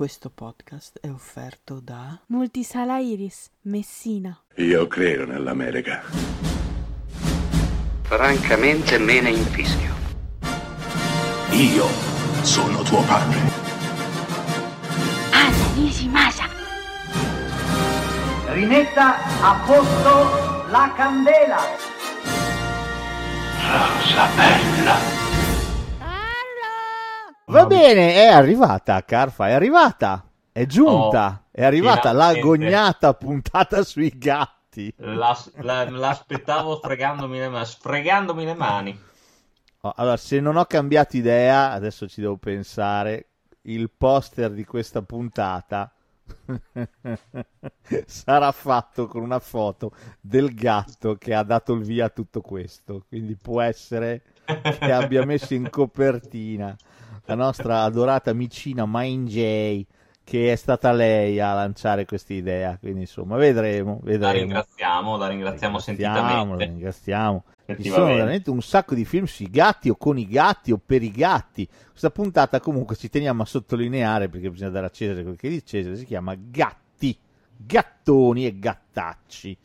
Questo podcast è offerto da Multisala Iris Messina. Io credo nell'America. Francamente me ne infischio. Io sono tuo padre. Anna Masa. Rimetta a posto la candela. Rosa bella. Va bene, è arrivata, Carfa, è arrivata, è giunta, è arrivata l'agognata puntata sui gatti. L'aspettavo sfregandomi le mani. Allora, se non ho cambiato idea, adesso ci devo pensare, il poster di questa puntata sarà fatto con una foto del gatto che ha dato il via a tutto questo, quindi può essere che abbia messo in copertina la nostra adorata amicina Mindy, che è stata lei a lanciare questa idea, quindi insomma vedremo. La ringraziamo sentitamente. Ci sono veramente un sacco di film sui gatti o con i gatti o per i gatti. Questa puntata comunque ci teniamo a sottolineare, perché bisogna dare a Cesare quel che è di Cesare, si chiama Gatti, Gattoni e Gattacci.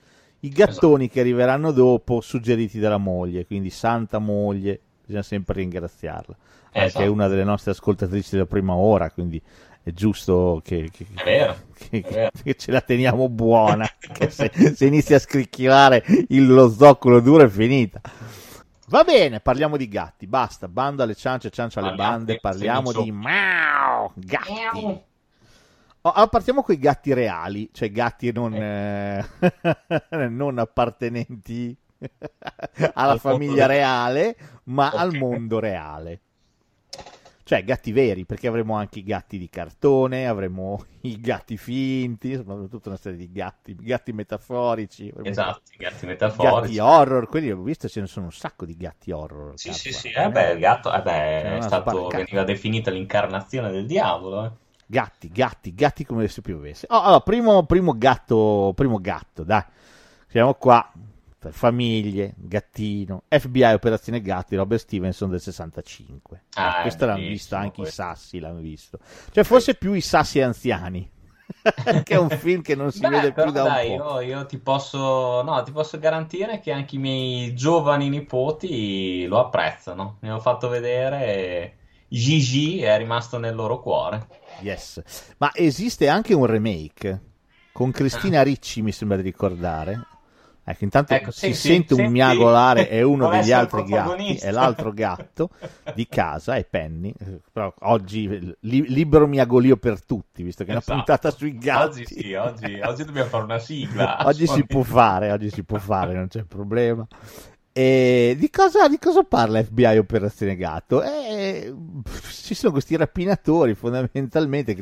I gattoni che arriveranno dopo, suggeriti dalla moglie, quindi santa moglie. Bisogna sempre ringraziarla, è una delle nostre ascoltatrici della prima ora, quindi è giusto che ce la teniamo buona, che se inizia a scricchiolare lo zoccolo duro è finita. Va bene, parliamo di gatti, basta, bando alle ciance, ciance alle bande, parliamo di miau, gatti. Allora, partiamo con i gatti reali, cioè gatti non appartenenti alla famiglia reale, ma al mondo reale, cioè gatti veri, perché avremo anche i gatti di cartone, avremo i gatti finti, insomma tutta una serie di gatti metaforici, esatto, gatti metaforici, gatti horror, quelli ho visto, ce ne sono un sacco di gatti horror. Il gatto veniva definita l'incarnazione del diavolo. Gatti come se piovesse. Allora, primo gatto, dai, siamo qua. Famiglie, gattino, FBI, Operazione Gatti, Robert Stevenson del 65. Questo l'hanno visto anche i sassi, cioè forse più i sassi anziani, che è un film che non si vede più da un po'. Io ti posso garantire che anche i miei giovani nipoti lo apprezzano, ne ho fatto vedere e Gigi è rimasto nel loro cuore. Yes, ma esiste anche un remake con Cristina Ricci, mi sembra di ricordare. Ecco, intanto si sente un miagolare, è uno degli altri gatti, è l'altro gatto di casa, è Penny, però oggi libero miagolio per tutti, visto che è una puntata sui gatti. Oggi dobbiamo fare una sigla. Oggi si può fare, non c'è problema. E di cosa parla FBI Operazione Gatto? Ci sono questi rapinatori fondamentalmente che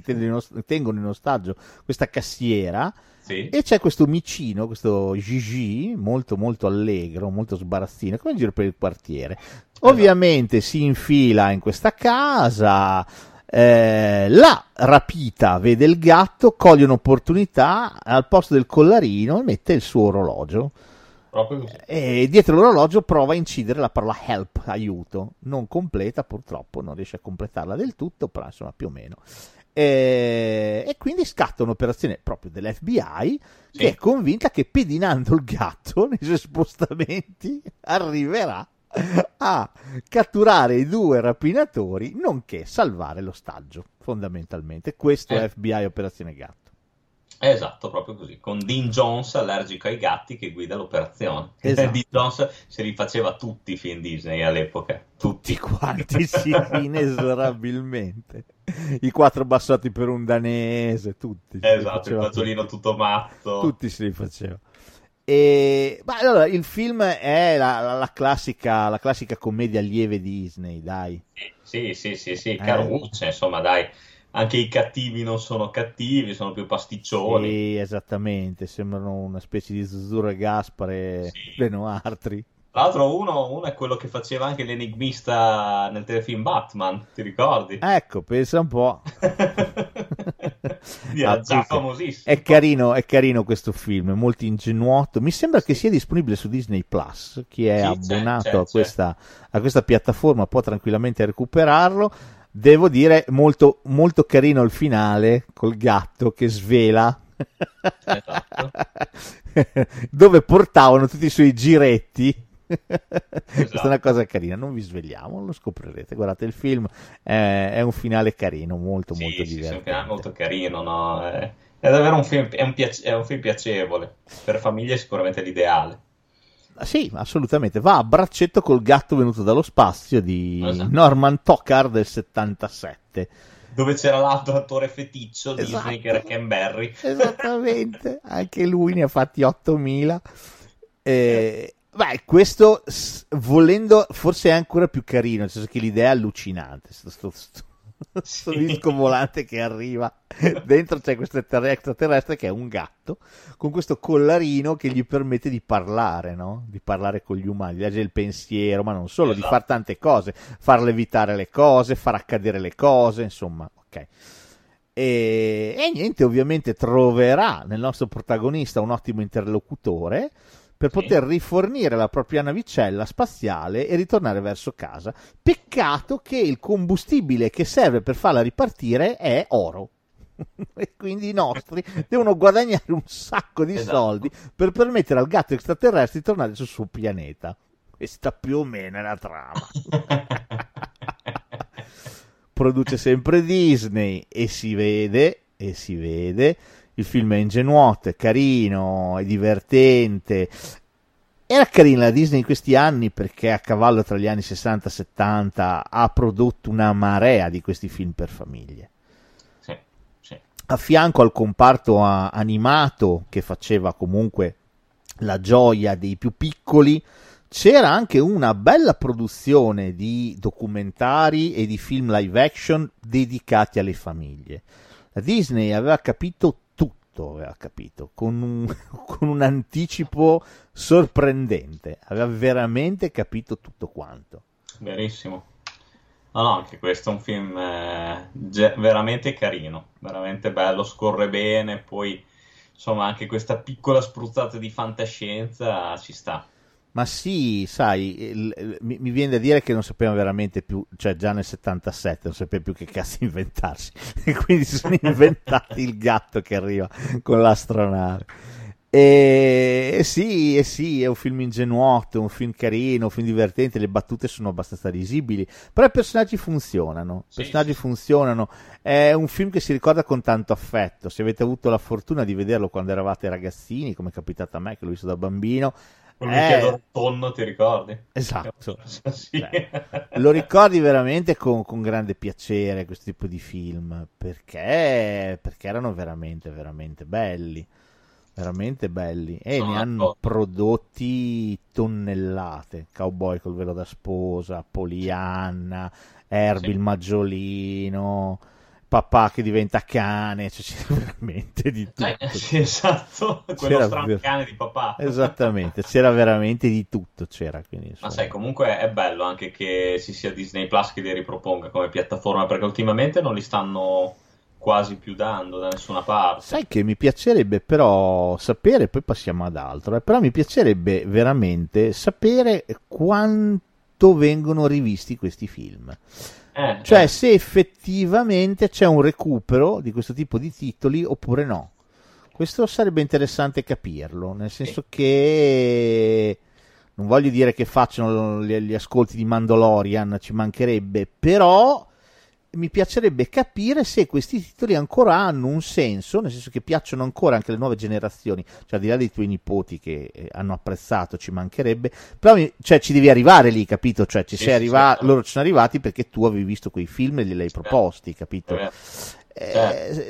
tengono in ostaggio questa cassiera, e c'è questo omicino, questo Gigi, molto molto allegro, molto sbarazzino, come in giro per il quartiere. Ovviamente si infila in questa casa, la rapita vede il gatto, coglie un'opportunità, al posto del collarino mette il suo orologio. E dietro l'orologio prova a incidere la parola help, aiuto, non completa purtroppo, non riesce a completarla del tutto, però insomma più o meno, e quindi scatta un'operazione proprio dell'FBI che è convinta che pedinando il gatto nei suoi spostamenti arriverà a catturare i due rapinatori, nonché salvare l'ostaggio, fondamentalmente questo è FBI Operazione Gatto. Esatto, proprio così, con Dean Jones, allergico ai gatti, che guida l'operazione. Esatto. Dean Jones se li faceva tutti i film Disney all'epoca, tutti quanti, sì, inesorabilmente. I quattro bassotti per un danese, tutti. Esatto, il fagiolino tutto matto. Tutti se li faceva. Ma allora, il film è la classica commedia lieve Disney, dai. Sì, carucce, insomma, dai. Anche i cattivi non sono cattivi, sono più pasticcioni. Sì, esattamente, sembrano una specie di Zuzzurro e Gaspare, Benoartri. Tra l'altro uno è quello che faceva anche l'enigmista nel telefilm Batman, ti ricordi? Ecco, pensa un po'. Già famosissimo. È carino questo film, è molto ingenuotto. Mi sembra che sia disponibile su Disney Plus, chi è abbonato a questa piattaforma può tranquillamente recuperarlo. Devo dire, molto, molto carino il finale col gatto che svela. Esatto. Dove portavano tutti i suoi giretti. Esatto. Questa è una cosa carina, non vi svegliamo, lo scoprirete, guardate il film, è un finale carino, molto molto divertente. Sì, è un finale molto carino, no? È davvero un film, è un film piacevole, per famiglie è sicuramente l'ideale. Sì, assolutamente, va a braccetto col gatto venuto dallo spazio di, esatto, Norman Tocker del 77. Dove c'era l'altro attore feticcio, esatto, Disney, che era Ken Berry. Esattamente, anche lui ne ha fatti 8000. Beh, questo volendo forse è ancora più carino, nel senso che l'idea è allucinante, sto disco volante che arriva, dentro c'è questo extraterrestre che è un gatto, con questo collarino che gli permette di parlare, no? Di parlare con gli umani, di leggere il pensiero, ma non solo, esatto, di far tante cose, far levitare le cose, far accadere le cose, insomma, ok. E niente, ovviamente troverà nel nostro protagonista un ottimo interlocutore, per poter rifornire la propria navicella spaziale e ritornare verso casa. Peccato che il combustibile che serve per farla ripartire è oro. E quindi i nostri devono guadagnare un sacco di, esatto, soldi per permettere al gatto extraterrestre di tornare sul suo pianeta. Questa più o meno è la trama. Produce sempre Disney e si vede... Il film è ingenuoso, è carino, è divertente. Era carina la Disney in questi anni perché a cavallo tra gli anni 60 e 70 ha prodotto una marea di questi film per famiglie. Sì, sì. A fianco al comparto animato che faceva comunque la gioia dei più piccoli, c'era anche una bella produzione di documentari e di film live action dedicati alle famiglie. La Disney aveva capito con un anticipo sorprendente, aveva veramente capito tutto quanto. Verissimo. No, anche questo è un film veramente carino, veramente bello, scorre bene, poi insomma anche questa piccola spruzzata di fantascienza ci sta. Ma sì, sai, mi viene da dire che non sapevano veramente più, cioè già nel 77 non sapeva più che cazzo inventarsi, e quindi si sono inventati il gatto che arriva con l'astronave. E sì, è un film ingenuotto, un film carino, un film divertente, le battute sono abbastanza risibili, però i personaggi funzionano, è un film che si ricorda con tanto affetto. Se avete avuto la fortuna di vederlo quando eravate ragazzini, come è capitato a me che l'ho visto da bambino, il tonno, ti ricordi? Esatto. Sì. Lo ricordi veramente con grande piacere questo tipo di film, perché erano veramente belli. Veramente belli. E ne hanno prodotti tonnellate. Cowboy col velo da sposa, Pollyanna, Herbie il maggiolino, papà che diventa cane, cioè c'era veramente di tutto. Sì, esatto, quello strano cane di papà. Esattamente, c'era veramente di tutto, c'era. Quindi, insomma. Ma sai, comunque è bello anche che ci sia Disney Plus che li riproponga come piattaforma, perché ultimamente non li stanno quasi più dando da nessuna parte. Sai che mi piacerebbe però sapere, poi passiamo ad altro, però mi piacerebbe veramente sapere quanto vengono rivisti questi film. Cioè se effettivamente c'è un recupero di questo tipo di titoli oppure no. Questo sarebbe interessante capirlo, nel senso che non voglio dire che facciano gli ascolti di Mandalorian, ci mancherebbe, però mi piacerebbe capire se questi titoli ancora hanno un senso, nel senso che piacciono ancora anche alle nuove generazioni, cioè al di là dei tuoi nipoti che hanno apprezzato, ci mancherebbe, però cioè, ci devi arrivare lì, capito? Cioè ci sei arrivato, loro ci sono arrivati perché tu avevi visto quei film e li hai proposti, capito?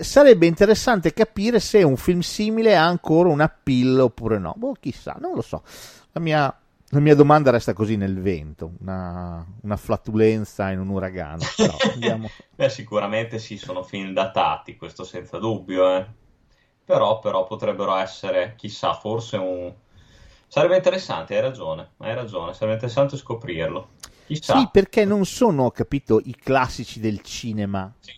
Sarebbe interessante capire se un film simile ha ancora un appeal oppure no, chissà, non lo so, la mia domanda resta così nel vento, una flatulenza in un uragano. Però, Beh, sicuramente sì, sono film datati, questo senza dubbio. Però potrebbero essere, chissà, forse un... Sarebbe interessante, hai ragione, sarebbe interessante scoprirlo. Chissà. Sì, perché non sono, capito, i classici del cinema. Sì.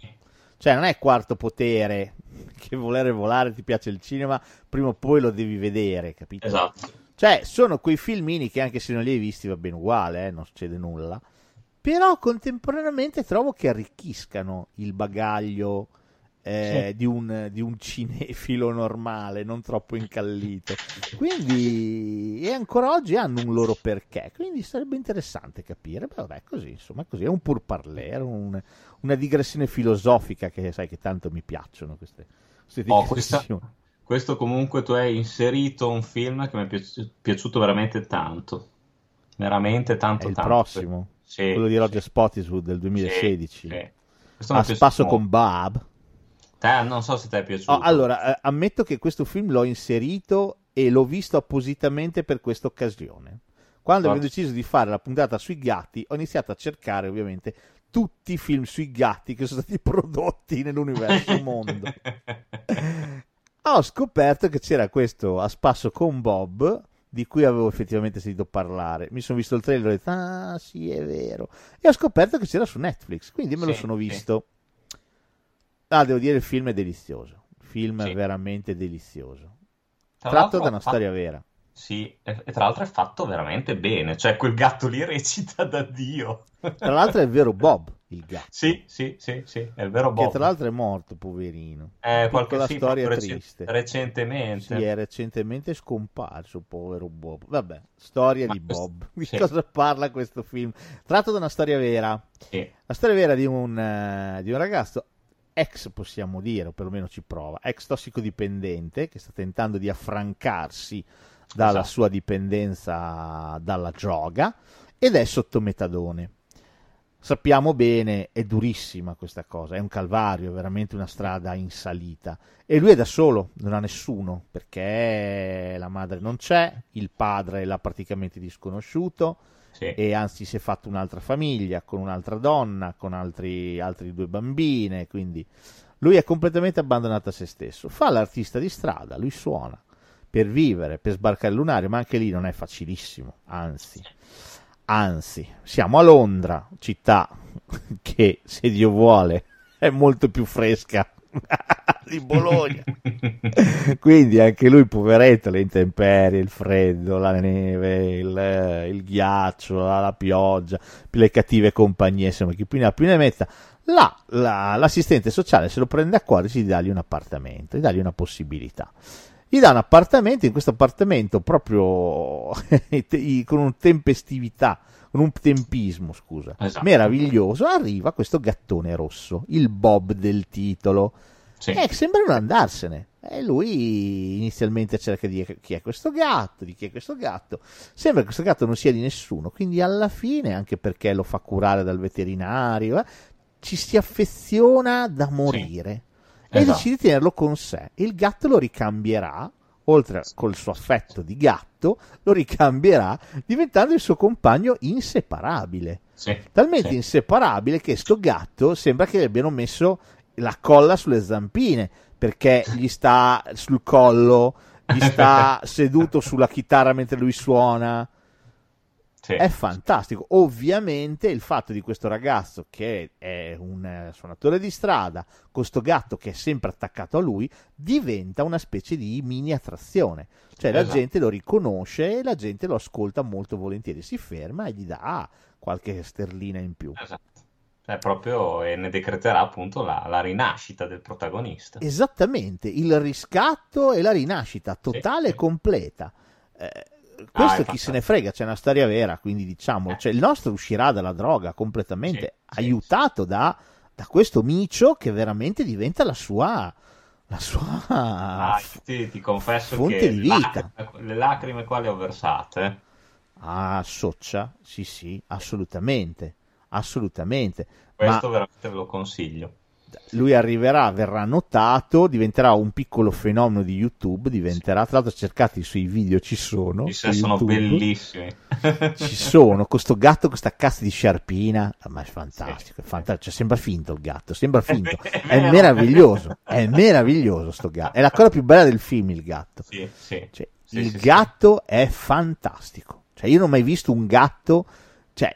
Cioè non è Quarto Potere, che volere volare, ti piace il cinema, prima o poi lo devi vedere, capito? Esatto. Cioè, sono quei filmini che anche se non li hai visti va bene uguale, non succede nulla. però contemporaneamente trovo che arricchiscano il bagaglio di un cinefilo normale, non troppo incallito, quindi, e ancora oggi hanno un loro perché, quindi sarebbe interessante capire. Beh, vabbè, così, insomma, così è un pourparlers, una digressione filosofica che sai che tanto mi piacciono queste digressioni. Questo comunque tu hai inserito un film che mi è piaciuto veramente tanto. È il tanto. Prossimo, sì, quello di Roger Spottiswoode del 2016, sì. A spasso molto. Con Bob. Non so se ti è piaciuto. Allora, ammetto che questo film l'ho inserito e l'ho visto appositamente per questa occasione. Quando abbiamo deciso di fare la puntata sui gatti, ho iniziato a cercare ovviamente tutti i film sui gatti che sono stati prodotti nell'universo mondo. Ho scoperto che c'era questo A spasso con Bob, di cui avevo effettivamente sentito parlare. Mi sono visto il trailer e ho detto, ah sì, è vero. E ho scoperto che c'era su Netflix, quindi me lo sono visto. Devo dire, il film è delizioso. Il film è veramente delizioso. Tratto da una storia vera. Sì, e tra l'altro è fatto veramente bene. Cioè, quel gatto lì recita da Dio. Tra l'altro è il vero Bob, il gatto. Sì, è il vero Bob. Che tra l'altro è morto, poverino. Qualche storia triste. Recentemente. Sì, è recentemente scomparso, povero Bob. Vabbè, storia di Bob. Di cosa parla questo film? Tratto da una storia vera. Sì. La storia vera di un ragazzo ex, possiamo dire, o perlomeno ci prova, ex tossicodipendente, che sta tentando di affrancarsi dalla sua dipendenza dalla droga, ed è sotto metadone. Sappiamo bene, è durissima questa cosa, è un calvario, è veramente una strada in salita. E lui è da solo, non ha nessuno, perché la madre non c'è, il padre l'ha praticamente disconosciuto, e anzi si è fatto un'altra famiglia con un'altra donna, con altri 2 bambine, quindi lui è completamente abbandonato a se stesso. Fa l'artista di strada, lui suona per vivere, per sbarcare il lunario, ma anche lì non è facilissimo, anzi siamo a Londra, città che, se Dio vuole, è molto più fresca di Bologna. Quindi anche lui, poveretto, le intemperie, il freddo, la neve, il ghiaccio, la pioggia, le cattive compagnie, insomma, chi più ne ha più ne metta. L'assistente sociale se lo prende a cuore, si dà un appartamento, gli dà una possibilità, gli dà un appartamento. In questo appartamento, proprio con un tempismo meraviglioso, arriva questo gattone rosso, il Bob del titolo, sembra non andarsene, e lui inizialmente cerca di chi è questo gatto, sembra che questo gatto non sia di nessuno, quindi alla fine, anche perché lo fa curare dal veterinario, ci si affeziona da morire, e decide di tenerlo con sé. Il gatto lo ricambierà, oltre col suo affetto di gatto, lo ricambierà diventando il suo compagno inseparabile, talmente inseparabile che sto gatto sembra che gli abbiano messo la colla sulle zampine, perché gli sta sul collo, gli sta seduto sulla chitarra mentre lui suona. È fantastico. Ovviamente il fatto di questo ragazzo che è un suonatore di strada, questo gatto che è sempre attaccato a lui, diventa una specie di mini attrazione, cioè la gente lo riconosce e la gente lo ascolta molto volentieri, si ferma e gli dà qualche sterlina in più. E ne decreterà appunto la rinascita del protagonista. Esattamente, il riscatto e la rinascita totale e completa. Questo chi se ne frega, c'è una storia vera, quindi diciamolo, cioè il nostro uscirà dalla droga completamente, aiutato da questo micio che veramente diventa la sua ti confesso fonte che di vita. Le lacrime quali ho versate Soccia, sì, assolutamente. Questo veramente ve lo consiglio. Lui arriverà, verrà notato, diventerà un piccolo fenomeno di YouTube, tra l'altro cercate i suoi video, ci sono. Sono bellissimi. Ci sono, questo gatto, questa cazzo di sciarpina, ma è fantastico, cioè, sembra finto il gatto, è meraviglioso, sto gatto, è la cosa più bella del film il gatto. Cioè, il gatto è fantastico, cioè io non ho mai visto un gatto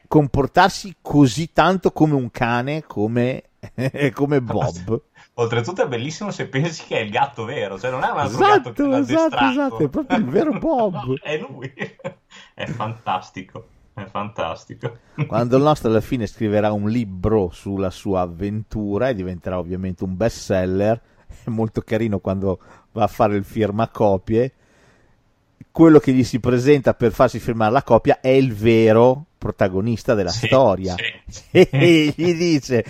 comportarsi così tanto come un cane, come Bob. Oltretutto è bellissimo se pensi che è il gatto vero, cioè non è un altro gatto che l'ha addestrato. Esatto, è proprio il vero Bob. È lui. È fantastico. È fantastico. Quando il nostro alla fine scriverà un libro sulla sua avventura e diventerà ovviamente un best seller, è molto carino quando va a fare il firmacopie. Quello che gli si presenta per farsi firmare la copia è il vero protagonista della storia. Sì. E gli dice: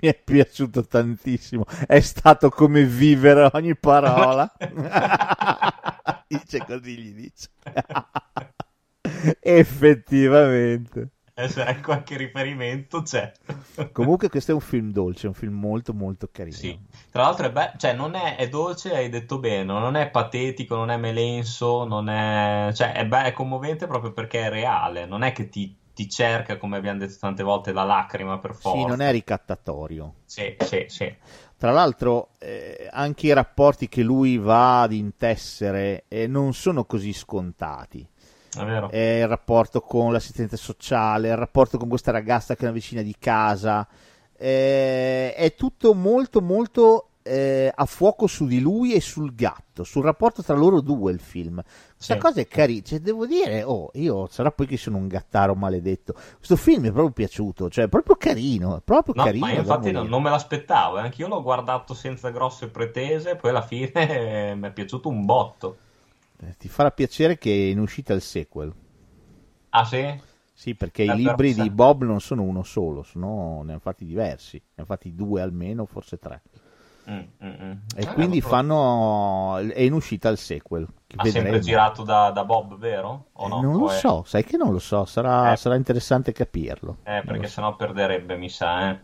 mi è piaciuto tantissimo, è stato come vivere ogni parola. Dice così, gli dice. Effettivamente. Qualche riferimento c'è. Comunque questo è un film dolce, un film molto molto carino. Sì. Tra l'altro è bello, cioè non è dolce, hai detto bene, non è patetico, non è melenso, non è, cioè è commovente proprio perché è reale, non è che ti cerca, come abbiamo detto tante volte, la lacrima per forza. Sì, non è ricattatorio. Sì. Tra l'altro anche i rapporti che lui va ad intessere non sono così scontati. È vero. Il rapporto con l'assistente sociale, il rapporto con questa ragazza che è una vicina di casa, è tutto molto molto a fuoco su di lui e sul gatto, sul rapporto tra loro due il film. Questa cosa è carina, cioè, devo dire, io sarà poi che sono un gattaro maledetto, questo film è proprio piaciuto, cioè proprio carino, proprio carino. Ma infatti non me l'aspettavo, anche io l'ho guardato senza grosse pretese, poi alla fine mi è piaciuto un botto. Ti farà piacere che è in uscita il sequel. Ah sì? Sì, perché i libri di Bob non sono uno solo, ne hanno fatti diversi, ne hanno fatti 2 almeno, forse 3. E quindi è in uscita il sequel. Che sempre girato da Bob, vero? O no? Non lo so, sai che non lo so, sarà interessante capirlo. Perché sennò perderebbe, mi sa.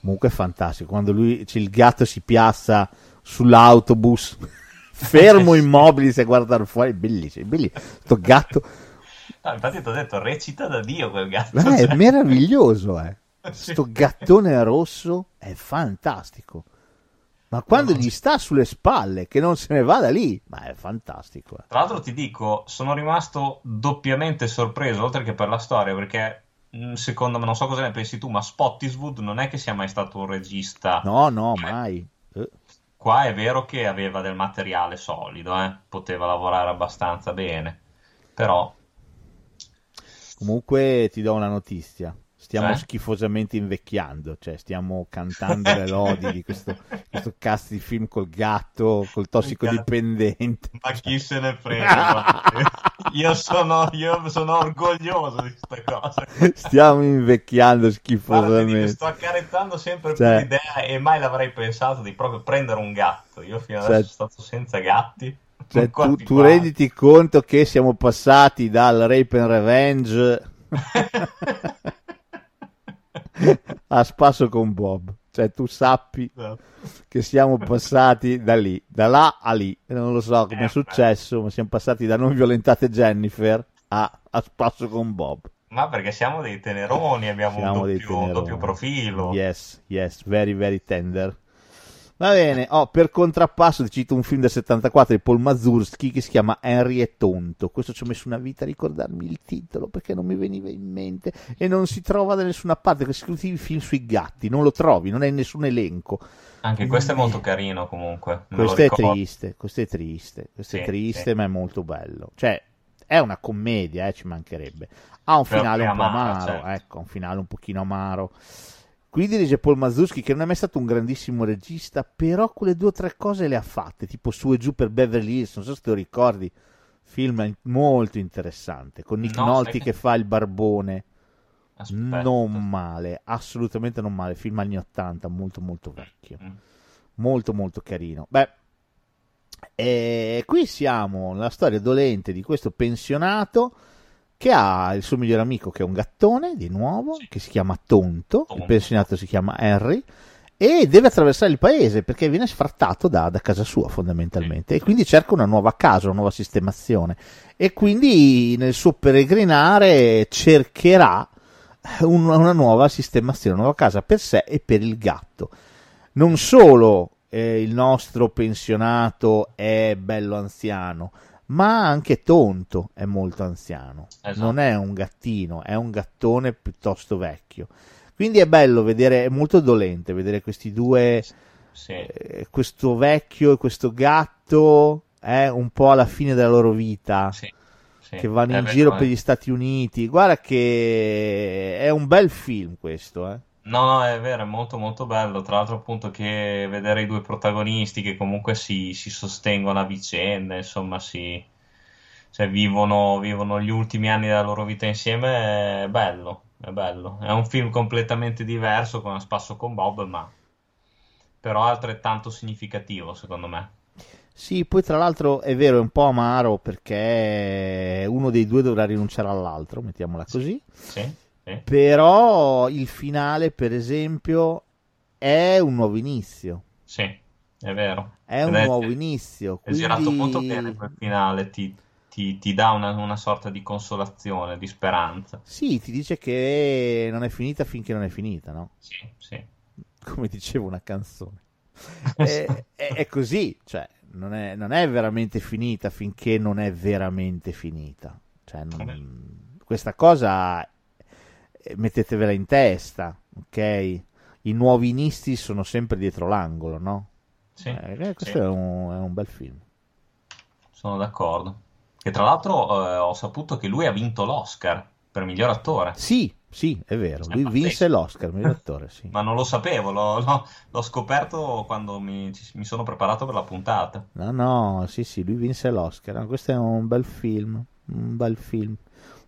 Comunque è fantastico, quando lui, il gatto si piazza sull'autobus... fermo immobile se guardare fuori, bellissimo sto gatto. No, infatti ti ho detto, recita da Dio quel gatto, è meraviglioso, sto gattone rosso è fantastico, ma quando gli sta sulle spalle che non se ne vada lì, ma è fantastico. Tra l'altro ti dico, sono rimasto doppiamente sorpreso, oltre che per la storia, perché secondo me, non so cosa ne pensi tu, ma Spottiswoode non è che sia mai stato un regista, no mai. Qua è vero che aveva del materiale solido, poteva lavorare abbastanza bene, però... Comunque ti do una notizia, stiamo schifosamente invecchiando, cioè stiamo cantando le lodi di questo cast di film col gatto, col tossicodipendente. Ma chi se ne frega? Io sono orgoglioso di questa cosa. Stiamo invecchiando schifosamente. Guarda, sto accarezzando sempre più l'idea, e mai l'avrei pensato di proprio prendere un gatto. Io fino adesso sono stato senza gatti. Cioè, tu renditi conto che siamo passati dal Rape and Revenge a Spasso con Bob. Cioè, tu sappi che siamo passati da là a lì, non lo so come è successo, ma siamo passati da Non violentate Jennifer a Spasso con Bob. Ma perché siamo dei teneroni, abbiamo un doppio profilo. Yes, very very tender. Va bene, per contrappasso ti cito un film del 74 di Paul Mazursky che si chiama Henry è tonto. Questo ci ho messo una vita a ricordarmi il titolo perché non mi veniva in mente e non si trova da nessuna parte, perché scrivi film sui gatti, non lo trovi, non è in nessun elenco. Anche questo è molto carino comunque. Questo è triste, ma è molto bello. Cioè, è una commedia, ci mancherebbe. Ha un finale un po' amaro, un finale un pochino amaro. Qui dirige Paul Mazursky, che non è mai stato un grandissimo regista, però quelle 2 o 3 cose le ha fatte, tipo Su e giù per Beverly Hills, non so se te lo ricordi, film molto interessante, con Nick Nolte che fa il barbone. Aspetta. Non male, assolutamente non male, film anni 80, molto molto vecchio, molto molto carino. Qui siamo, la storia dolente di questo pensionato, che ha il suo migliore amico che è un gattone, di nuovo, che si chiama Tonto, il pensionato si chiama Henry, e deve attraversare il paese perché viene sfrattato da casa sua fondamentalmente, e quindi cerca una nuova casa, una nuova sistemazione, e quindi nel suo peregrinare cercherà una nuova sistemazione, una nuova casa per sé e per il gatto. Non solo il nostro pensionato è bello anziano, ma anche Tonto è molto anziano, non è un gattino, è un gattone piuttosto vecchio, quindi è bello vedere, è molto dolente vedere questi due, questo vecchio e questo gatto un po' alla fine della loro vita, sì, che vanno in giro per gli Stati Uniti. Guarda che è un bel film questo, eh. No, no, è vero, è molto molto bello. Tra l'altro, appunto, che vedere i due protagonisti che comunque si sostengono a vicenda, insomma, cioè, vivono gli ultimi anni della loro vita insieme, è bello, è bello. È un film completamente diverso, come Spasso con Bob, ma però altrettanto significativo, secondo me. Sì, poi tra l'altro è vero, è un po' amaro perché uno dei due dovrà rinunciare all'altro, mettiamola così. Sì. Però il finale, per esempio, è un nuovo inizio. Sì, è vero. È un nuovo inizio. Quindi... è girato molto bene quel finale, ti dà una sorta di consolazione, di speranza. Sì, ti dice che non è finita finché non è finita, no? Sì, sì. Come diceva una canzone. È così, cioè, non è veramente finita finché non è veramente finita. Cioè, questa cosa... mettetevela in testa, ok? I nuovi inizi sono sempre dietro l'angolo, no? Sì, questo sì. È un bel film. Sono d'accordo. E tra l'altro ho saputo che lui ha vinto l'Oscar per miglior attore. Sì, sì, è vero. Lui vinse l'Oscar miglior attore, sì. Ma non lo sapevo, l'ho scoperto quando mi sono preparato per la puntata. No, sì, lui vinse l'Oscar. Questo è un bel film. Un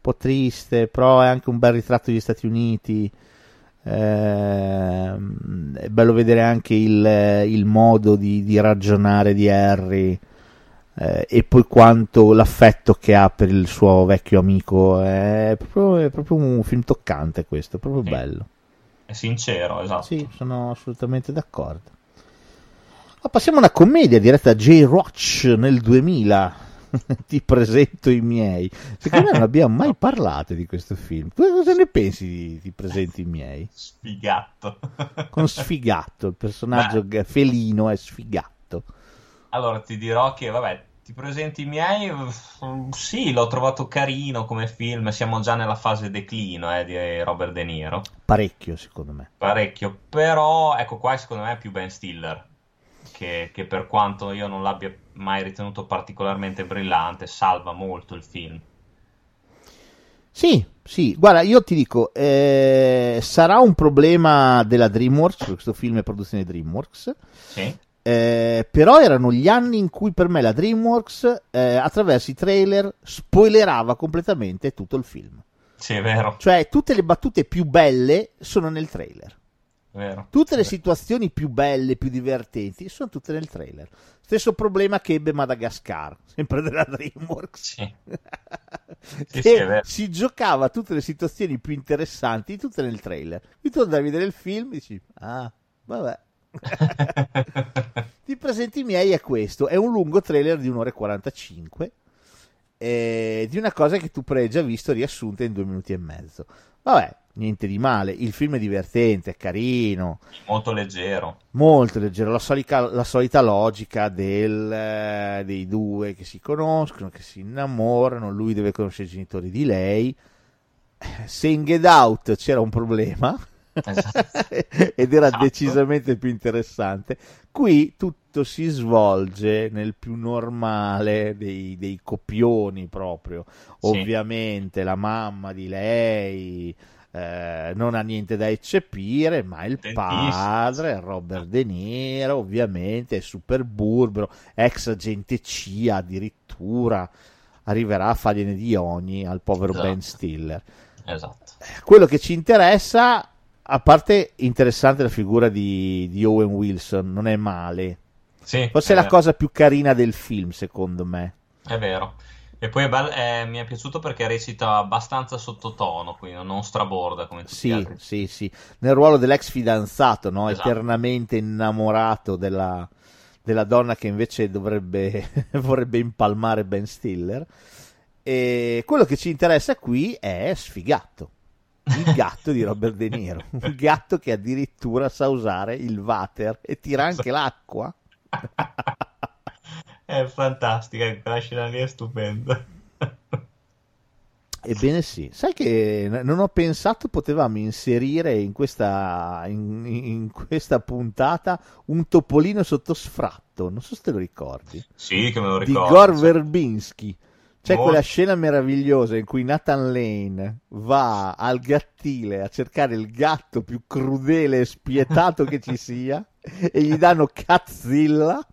po' triste, però è anche un bel ritratto degli Stati Uniti. È bello vedere anche il modo di ragionare di Harry, e poi quanto l'affetto che ha per il suo vecchio amico. È proprio un film toccante questo, è proprio bello. È sincero, esatto. Sì, sono assolutamente d'accordo. Ma passiamo a una commedia diretta a Jay Roach nel 2000. Ti presento i miei. Secondo me non abbiamo mai parlato di questo film. Cosa ne pensi di Ti presento i miei? Sfigato. Con Sfigato, il personaggio felino è Sfigato. Allora ti dirò che, vabbè, Ti presento i miei, sì, l'ho trovato carino come film. Siamo già nella fase declino di Robert De Niro. Parecchio, secondo me. Parecchio, però ecco qua secondo me è più Ben Stiller. Che per quanto io non l'abbia mai ritenuto particolarmente brillante, salva molto il film. Sì, guarda, io ti dico, sarà un problema della DreamWorks, questo film è produzione DreamWorks, sì. Però erano gli anni in cui per me la DreamWorks, attraverso i trailer, spoilerava completamente tutto il film. Sì, è vero. Cioè, tutte le battute più belle sono nel trailer. Vero, tutte le situazioni più belle, più divertenti sono tutte nel trailer. Stesso problema che ebbe Madagascar, sempre della DreamWorks, sì. Che sì, si giocava tutte le situazioni più interessanti tutte nel trailer. Qui tu andavi a vedere il film e dici vabbè. Ti presenti i miei a questo, è un lungo trailer di 1 ora e 45, di una cosa che tu hai già visto riassunta in 2 minuti e mezzo. Vabbè, niente di male, il film è divertente, è carino, molto leggero, la solita logica dei due che si conoscono, che si innamorano, lui deve conoscere i genitori di lei. Se in Get Out c'era un problema, esatto. Ed era decisamente più interessante. Qui tutto si svolge nel più normale dei copioni proprio, sì. Ovviamente la mamma di lei non ha niente da eccepire, ma il padre, Robert De Niro, ovviamente è super burbero, ex agente CIA addirittura, arriverà a fargliene di ogni al povero, esatto. Ben Stiller, esatto. Quello che ci interessa, a parte interessante la figura di Owen Wilson, non è male, sì, forse è la cosa più carina del film, secondo me, è vero. E poi mi è piaciuto perché recita abbastanza sottotono, quindi non straborda come tutti gli altri. Sì. Nel ruolo dell'ex fidanzato, no? Esatto. Eternamente innamorato della donna che invece vorrebbe impalmare Ben Stiller. E quello che ci interessa qui è Sfigato, il gatto di Robert De Niro. Un gatto che addirittura sa usare il water e tira anche l'acqua. È fantastica, quella scena lì è stupenda. Ebbene sì, sai che non ho pensato potevamo inserire in questa puntata un topolino sotto sfratto, non so se te lo ricordi. Sì, che me lo ricordo. Di Gore Verbinski. C'è quella scena meravigliosa in cui Nathan Lane va al gattile a cercare il gatto più crudele e spietato che ci sia e gli danno Catzilla.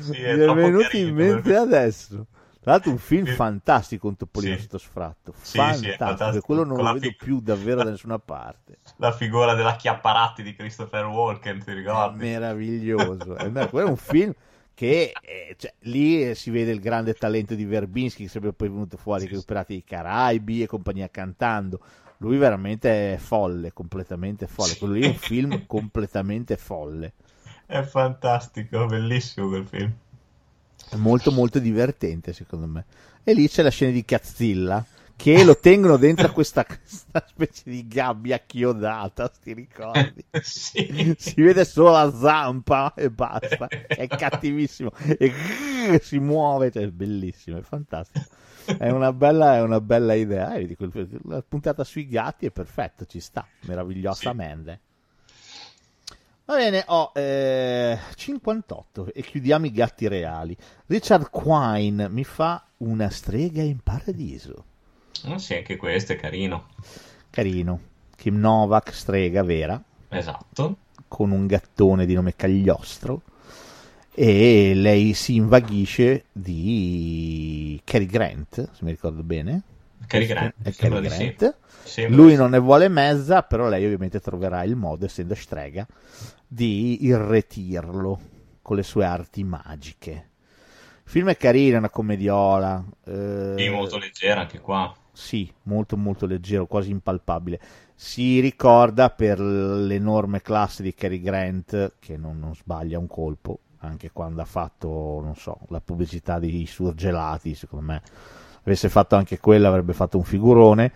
Sì, è mi è venuto in mente adesso. Tra l'altro un film fantastico con Topolino sotto sfratto, fantastico. Quello non lo vedo più davvero da nessuna parte. La figura della Chiapparatti di Christopher Walken, ti ricordi? È meraviglioso. Quello è un film che cioè, lì si vede il grande talento di Verbinski, che sarebbe poi venuto fuori che Pirati dei Caraibi e compagnia cantando. Lui veramente è folle, completamente folle. Quello lì è un film completamente folle. È fantastico, bellissimo quel film. È molto molto divertente secondo me. E lì c'è la scena di Cazzilla che lo tengono dentro a questa specie di gabbia chiodata, ti ricordi? Sì. Si vede solo la zampa e basta, è cattivissimo e si muove, cioè, è bellissimo, è fantastico, è una bella idea. La puntata sui gatti è perfetta, ci sta meravigliosamente. Sì. Va bene, 58 e chiudiamo i gatti reali. Richard Quine mi fa Una strega in paradiso. Sì, anche questo è carino. Carino. Kim Novak, strega vera. Esatto. Con un gattone di nome Cagliostro. E lei si invaghisce di Cary Grant, se mi ricordo bene. Cary Grant. Sì. Lui non ne vuole mezza, però lei ovviamente troverà il modo, essendo strega, di irretirlo con le sue arti magiche. Il film è carino, è una commediola. Sì, molto leggera anche qua. Sì, molto molto leggero, quasi impalpabile. Si ricorda per l'enorme classe di Cary Grant, che non sbaglia un colpo, anche quando ha fatto, non so, la pubblicità di surgelati, secondo me. Avesse fatto anche quella avrebbe fatto un figurone,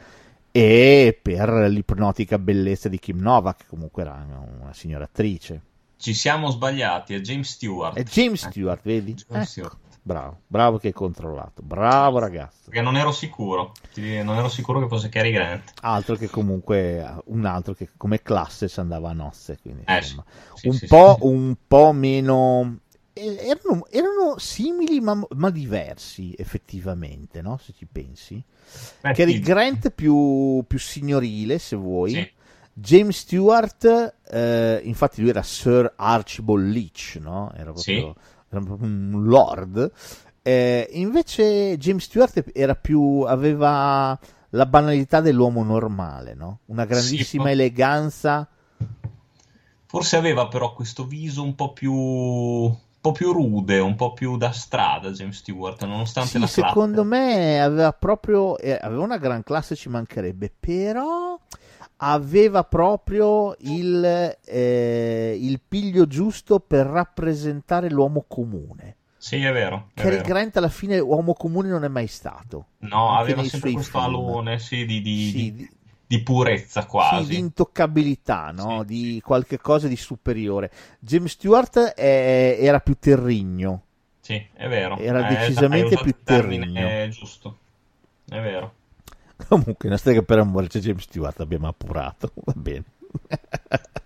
e per l'ipnotica bellezza di Kim Novak, che comunque era una signora attrice. Ci siamo sbagliati, è James Stewart, vedi? James Stewart. Bravo che hai controllato, bravo ragazzo, perché non ero sicuro che fosse Cary Grant, altro che comunque un altro che come classe ci andava a nozze, quindi insomma. Un po' meno. Erano simili ma diversi effettivamente, no? Se ci pensi, Cary Grant più signorile, se vuoi. Sì. James Stewart, infatti lui era Sir Archibald Leach, no? Era proprio un lord. Invece James Stewart aveva la banalità dell'uomo normale, no? Una grandissima eleganza. Forse aveva però questo viso un po' più rude, un po' più da strada James Stewart, nonostante la classe. Secondo me aveva una gran classe, ci mancherebbe, però aveva proprio il piglio giusto per rappresentare l'uomo comune. Sì, è vero. Cary Grant alla fine uomo comune non è mai stato. No, aveva sempre questo alone, di purezza quasi. Sì, di intoccabilità, no? Di qualche cosa di superiore. James Stewart era più terrigno. Sì, è vero. Era decisamente più terrigno. È giusto, è vero. Comunque, una strega per amore, c'è James Stewart, abbiamo appurato, va bene.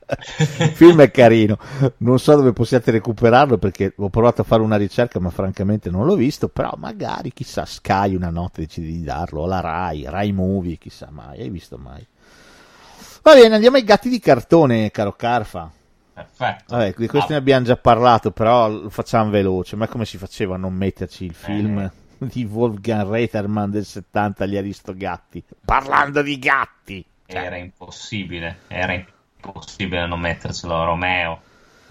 Il film è carino, non so dove possiate recuperarlo perché ho provato a fare una ricerca ma francamente non l'ho visto, però magari chissà Sky una notte decide di darlo, o la Rai Movie, chissà mai, hai visto mai. Va bene, andiamo ai gatti di cartone, caro Carfa. Perfetto. Vabbè, di questo ne abbiamo già parlato, però lo facciamo veloce. Ma come si faceva a non metterci il film di Wolfgang Reitherman del 70, Gli Aristogatti, parlando di gatti? Era impossibile non mettercelo. Romeo,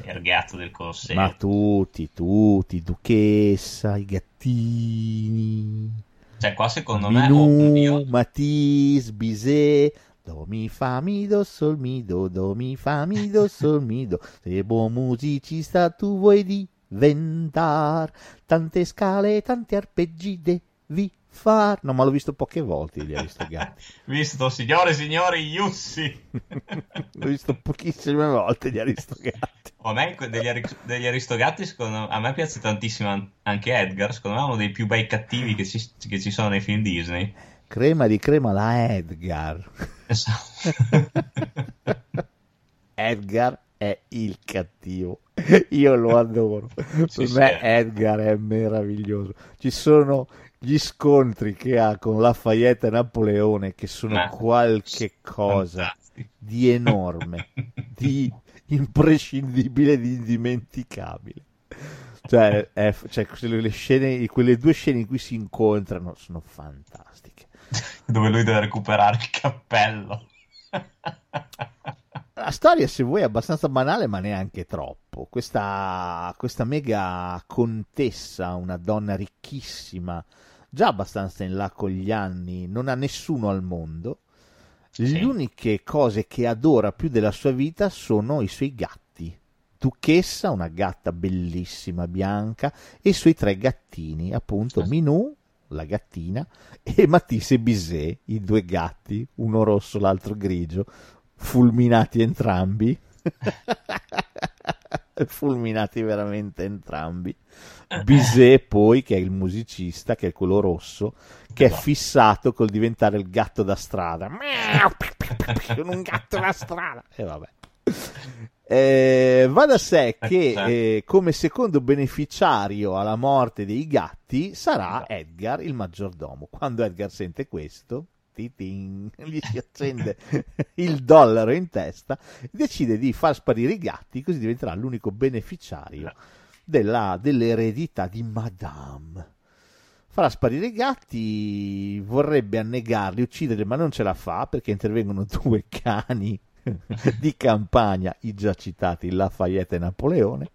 il gatto del Colosseo. Ma tutti, Duchessa, i gattini. Cioè qua secondo me Matisse, Bizet, do mi fa mi do sol mi do, do mi fa mi do sol mi do. Se buon musicista tu vuoi diventar, tante scale, tanti arpeggi devi far. No, ma l'ho visto poche volte Gli Aristogatti. Visto, signore e signori, Iussi. L'ho visto pochissime volte Gli Aristogatti. A me degli Aristogatti a me piace tantissimo anche Edgar, secondo me è uno dei più bei cattivi che ci sono nei film Disney. Crema di crema la Edgar. Esatto. Edgar è il cattivo. Io lo adoro. Per me Edgar è meraviglioso. Ci sono gli scontri che ha con Lafayette e Napoleone, che sono qualche cosa di enorme, di imprescindibile, di indimenticabile. Cioè, le scene, quelle due scene in cui si incontrano sono fantastiche. Dove lui deve recuperare il cappello. La storia, se vuoi, è abbastanza banale, ma neanche troppo. Questa mega contessa, una donna ricchissima, già abbastanza in là con gli anni, non ha nessuno al mondo. Sì. Le uniche cose che adora più della sua vita sono i suoi gatti. Duchessa, una gatta bellissima bianca, e i suoi tre gattini, appunto Minou, la gattina, e Matisse e Bizet, i due gatti, uno rosso l'altro grigio, fulminati entrambi. Fulminati veramente entrambi. Bizet poi, che è il musicista, che è quello rosso, che è fissato col diventare il gatto da strada. Un gatto da strada, e vabbè. Va da sé che come secondo beneficiario alla morte dei gatti sarà Edgar, il maggiordomo. Quando Edgar sente questo, gli si accende il dollaro in testa, decide di far sparire i gatti, così diventerà l'unico beneficiario dell'eredità di Madame. Farà sparire i gatti, vorrebbe annegarli, ucciderli, ma non ce la fa perché intervengono due cani di campagna, i già citati Lafayette e Napoleone,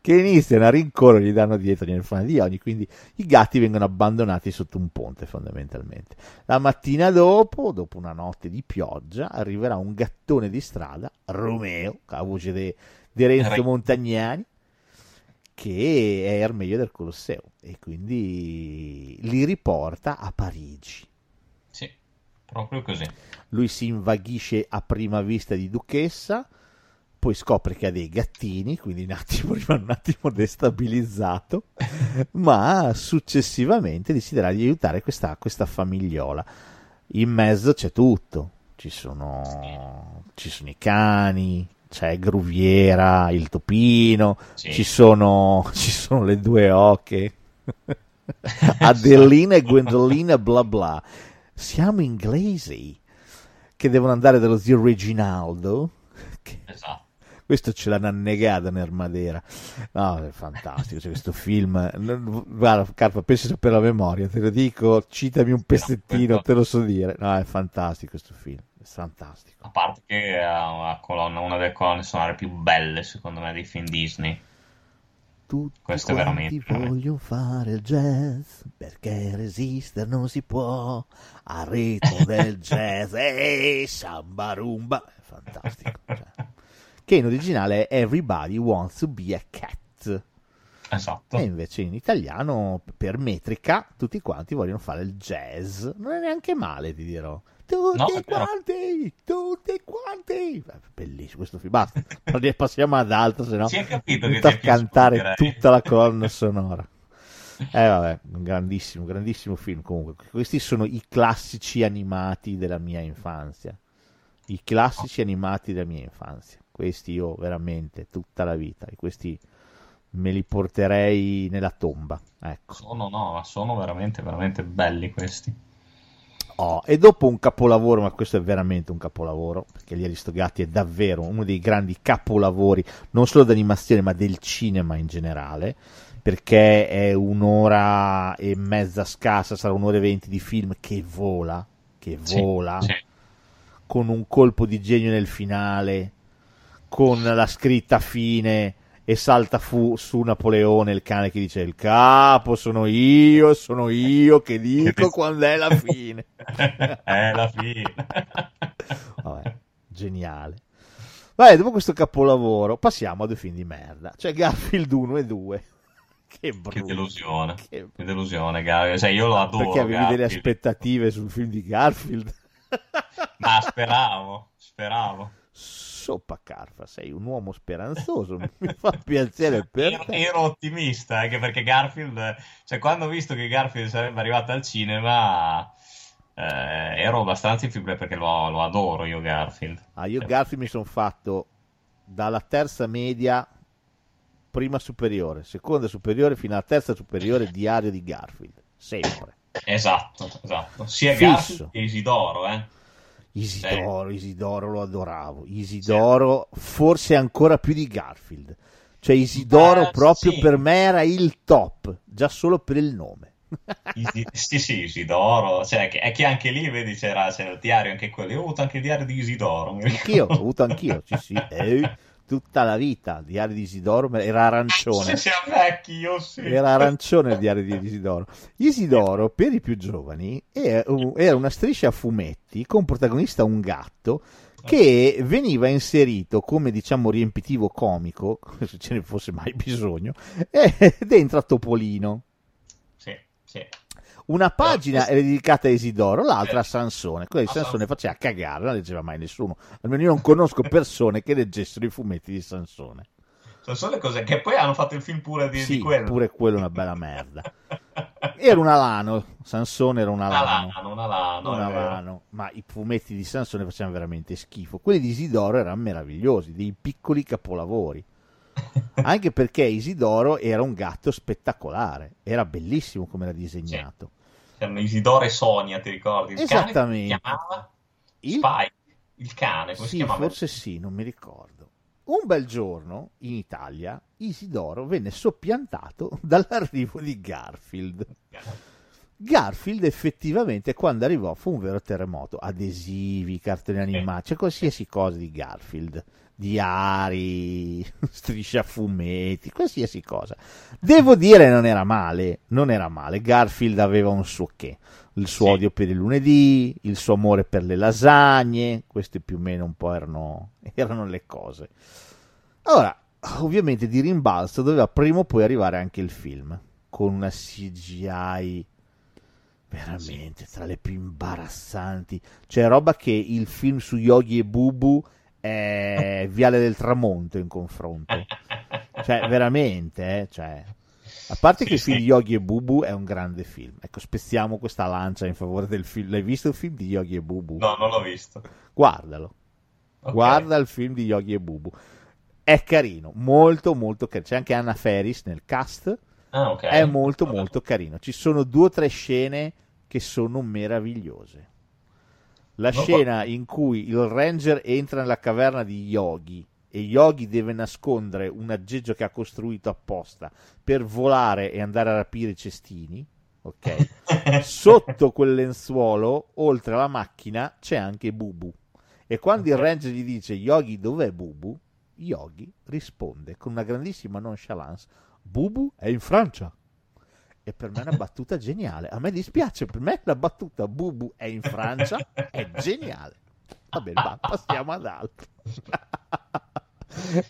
che iniziano a rincorrere, gli danno dietro, gliene fanno di ogni, quindi i gatti vengono abbandonati sotto un ponte fondamentalmente. La mattina dopo una notte di pioggia, arriverà un gattone di strada, Romeo, la voce di Renzo Montagnani, che è armedio del Colosseo, e quindi li riporta a Parigi. Proprio così. Lui si invaghisce a prima vista di duchessa, poi scopre che ha dei gattini, quindi rimane un attimo destabilizzato, ma successivamente deciderà di aiutare questa famigliola. In mezzo c'è tutto, ci sono i cani, c'è Gruviera, il topino, ci sono le due oche, Adelina e Gwendolina bla bla. Siamo inglesi che devono andare dallo zio Reginaldo. Questo ce l'hanno annegata nel Madeira. No, è fantastico. Cioè, questo film. Guarda, Carpa, pensa per la memoria, te lo dico. Citami un pezzettino, te lo so dire. No, è fantastico questo film. È fantastico. A parte che è una delle colonne sonore più belle, secondo me, dei film Disney. Tutti questo quanti vogliono fare il jazz, perché resistere non si può al ritmo del jazz. Samba rumba, è fantastico, cioè. Che in originale è Everybody Wants to Be a Cat, esatto, e invece in italiano per metrica tutti quanti vogliono fare il jazz. Non è neanche male, ti dirò. Tutti quanti! Bellissimo questo film, basta, passiamo ad altro, se no tutta a cantare tutta la colonna sonora. Vabbè, un grandissimo, grandissimo film comunque. Questi sono i classici animati della mia infanzia. Questi io veramente tutta la vita, e questi me li porterei nella tomba, ecco. Sono veramente, veramente belli questi. E dopo un capolavoro, ma questo è veramente un capolavoro, perché Gli Aristogatti è davvero uno dei grandi capolavori, non solo d'animazione ma del cinema in generale, perché è 1 ora e mezza scarsa, sarà 1 ora e 20 di film che vola, con un colpo di genio nel finale, con la scritta fine, e salta su Napoleone, il cane, che dice: il capo sono io che dico quando è la fine. È la fine. Vabbè, geniale. Vabbè, dopo questo capolavoro passiamo a due film di merda, cioè Garfield 1 e 2. Che delusione Garfield. Cioè, io lo adoro, perché avevi Garfield. Delle aspettative sul film di Garfield? Ma speravo. Soppa Carfa, sei un uomo speranzoso, mi fa piacere per te. Ero ottimista, anche perché Garfield, cioè quando ho visto che Garfield sarebbe arrivato al cinema, ero abbastanza in fibra, perché lo adoro io Garfield. Io Garfield mi sono fatto dalla terza media, prima superiore, seconda superiore fino alla terza superiore, Diario di Garfield, sempre. Esatto. Sia fisso. Garfield che Isidoro, Isidoro, sì. Isidoro lo adoravo. Isidoro sì. Forse ancora più di Garfield. Cioè Isidoro proprio sì. Per me era il top, già solo per il nome. Sì, Isidoro, cioè, è che anche lì vedi c'era il diario, anche quello. Io ho avuto anche il diario di Isidoro. Anch'io, sì. Tutta la vita, il diario di Isidoro era arancione. Era arancione il diario di Isidoro. Isidoro, per i più giovani, era una striscia a fumetti con protagonista un gatto che veniva inserito come, diciamo, riempitivo comico, se ce ne fosse mai bisogno, dentro a Topolino. Sì. Una pagina era dedicata a Isidoro, l'altra a Sansone. Quella di Sansone faceva cagare, non leggeva mai nessuno. Almeno io non conosco persone che leggessero i fumetti di Sansone. Sansone cos'è? Che poi hanno fatto il film pure di quello. Sì, pure quello è una bella merda. Era un alano, Sansone era un alano. Un alano. Ma i fumetti di Sansone facevano veramente schifo. Quelli di Isidoro erano meravigliosi, dei piccoli capolavori. Anche perché Isidoro era un gatto spettacolare, era bellissimo come era disegnato. C'erano Isidoro e Sonia, ti ricordi? Il esattamente. Cane si chiamava Spike, il cane. Come sì, si chiamava? Forse sì, non mi ricordo. Un bel giorno in Italia Isidoro venne soppiantato dall'arrivo di Garfield. Garfield effettivamente quando arrivò fu un vero terremoto, adesivi, cartoni animati, cioè qualsiasi cosa di Garfield, diari, striscia fumetti, qualsiasi cosa. Devo dire non era male, Garfield aveva un suo che, il suo odio per il lunedì, il suo amore per le lasagne, queste più o meno un po' erano le cose. Allora, ovviamente di rimbalzo doveva prima o poi arrivare anche il film, con una CGI veramente tra le più imbarazzanti, cioè roba che il film su Yogi e Bubu è Viale del Tramonto in confronto, cioè veramente cioè. A parte che il film di Yogi e Bubu è un grande film, ecco, spezziamo questa lancia in favore del film. L'hai visto il film di Yogi e Bubu? No, non l'ho visto. Guardalo, okay. Guarda il film di Yogi e Bubu, è carino, molto molto carino, c'è anche Anna Faris nel cast. Ah, okay. È molto molto carino, ci sono 2 o 3 scene che sono meravigliose. La scena in cui il ranger entra nella caverna di Yogi e Yogi deve nascondere un aggeggio che ha costruito apposta per volare e andare a rapire i cestini, ok? Sotto quel lenzuolo, oltre alla macchina, c'è anche Bubu, e quando il ranger gli dice Yogi dov'è Bubu? Yogi risponde con una grandissima nonchalance: Bubu è in Francia. E per me è una battuta geniale. A me dispiace, per me la battuta Bubu è in Francia è geniale. Va bene, passiamo ad altro.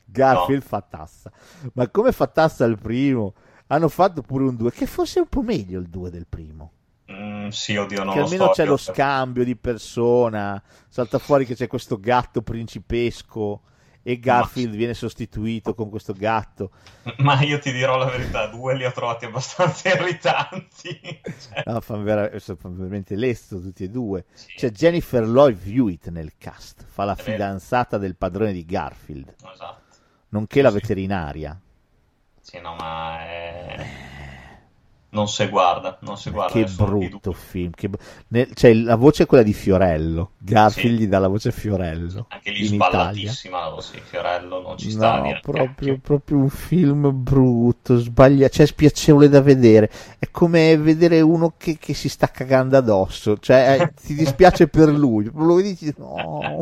Garfield fa tassa. Ma come fa tassa il primo? Hanno fatto pure un 2, che forse è un po' meglio il 2 del primo. Sì, oddio, non lo so. Che almeno c'è lo scambio di persona. Salta fuori che c'è questo gatto principesco. E Garfield viene sostituito con questo gatto. Ma io ti dirò la verità, 2 li ho trovati abbastanza irritanti. Cioè. No, sono veramente lesto tutti e 2. Sì. C'è Jennifer Lloyd Hewitt nel cast, fa la fidanzata del padrone di Garfield. Esatto. Nonché la veterinaria. Sì, no, ma... Non si guarda. Che brutto film. Cioè, la voce è quella di Fiorello. Garfield gli dà la voce a Fiorello. Anche lì sballatissima la voce di Fiorello, non ci sta. No, proprio un film brutto, sbagliato. Cioè, spiacevole da vedere. È come vedere uno che si sta cagando addosso. Cioè, ti dispiace per lui. Lo vedi, no.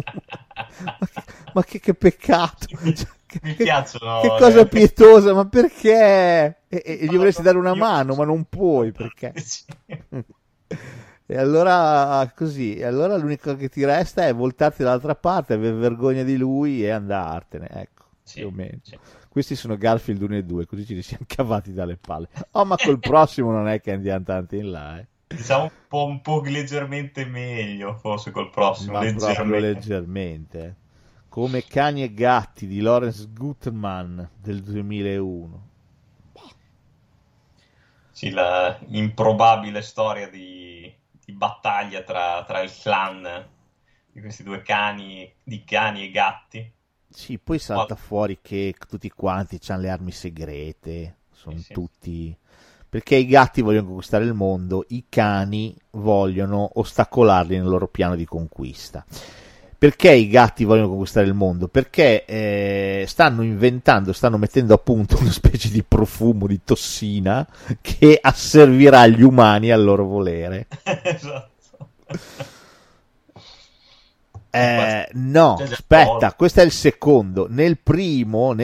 Ma che peccato. Cioè, mi piacciono, che cosa pietosa, ma perché? E gli vorresti dare una mano, ma non puoi, perché? E allora così, allora l'unico che ti resta è voltarti dall'altra parte, aver vergogna di lui e andartene, ecco, più o meno. Questi sono Garfield 1 e 2, così ce li siamo cavati dalle palle. Oh, ma col prossimo non è che andiamo tanto in là, Diciamo un po' leggermente meglio, forse col prossimo, ma leggermente. Come Cani e Gatti di Lawrence Gutman del 2001. Sì, la improbabile storia di battaglia tra il clan di questi 2 cani, di cani e gatti. Sì, poi salta fuori che tutti quanti hanno le armi segrete, sono tutti... Perché i gatti vogliono conquistare il mondo, i cani vogliono ostacolarli nel loro piano di conquista. Perché i gatti vogliono conquistare il mondo? Perché stanno inventando, stanno mettendo a punto una specie di profumo, di tossina, che asservirà gli umani al loro volere. Esatto. No, aspetta, questo è il secondo. Nel primo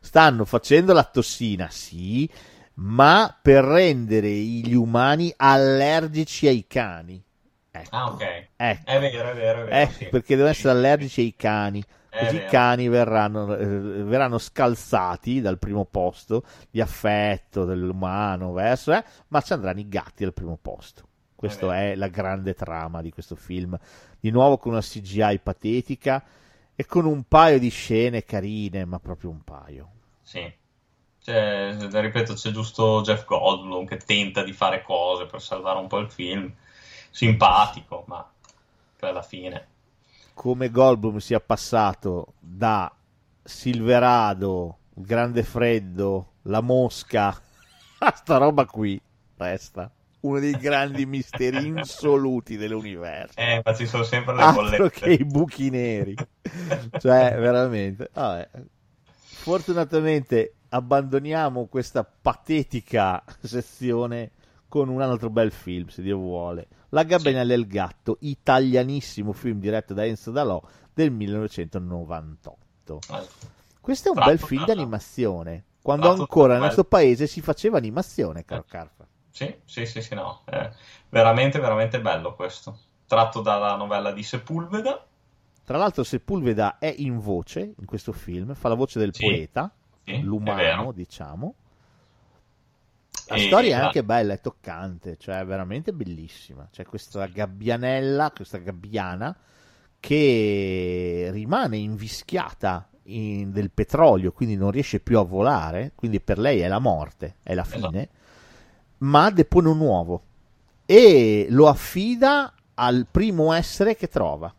stanno facendo la tossina, sì, ma per rendere gli umani allergici ai cani. Ecco. Ah, ok. Ecco. È vero. Ecco, sì. Perché devono essere allergici ai cani. Così i cani verranno scalzati dal primo posto di affetto dell'umano verso, ma ci andranno i gatti al primo posto. Questa è la grande trama di questo film. Di nuovo con una CGI patetica e con un paio di scene carine, ma proprio un paio. Sì. C'è, ripeto, c'è giusto Jeff Goldblum che tenta di fare cose per salvare un po' il film, simpatico, ma per la fine come Goldblum sia passato da Silverado, Il grande freddo, La mosca a sta roba qui resta uno dei grandi misteri insoluti dell'universo, ma ci sono sempre le bollette, altro che i buchi neri. Cioè veramente fortunatamente abbandoniamo questa patetica sezione con un altro bel film, se Dio vuole, La gabbianella e il gatto, italianissimo film diretto da Enzo Dalò del 1998. Questo è un bel film d'animazione, quando ancora nel nostro paese si faceva animazione, caro Carfa. Sì, no, veramente, veramente bello questo, tratto dalla novella di Sepúlveda. Tra l'altro Sepúlveda è in voce in questo film, fa la voce del poeta, l'umano, diciamo. La storia è anche bella, è toccante, cioè è veramente bellissima. C'è questa gabbianella, questa gabbiana che rimane invischiata del petrolio, quindi non riesce più a volare, quindi per lei è la morte, è la fine, ma depone un uovo e lo affida al primo essere che trova,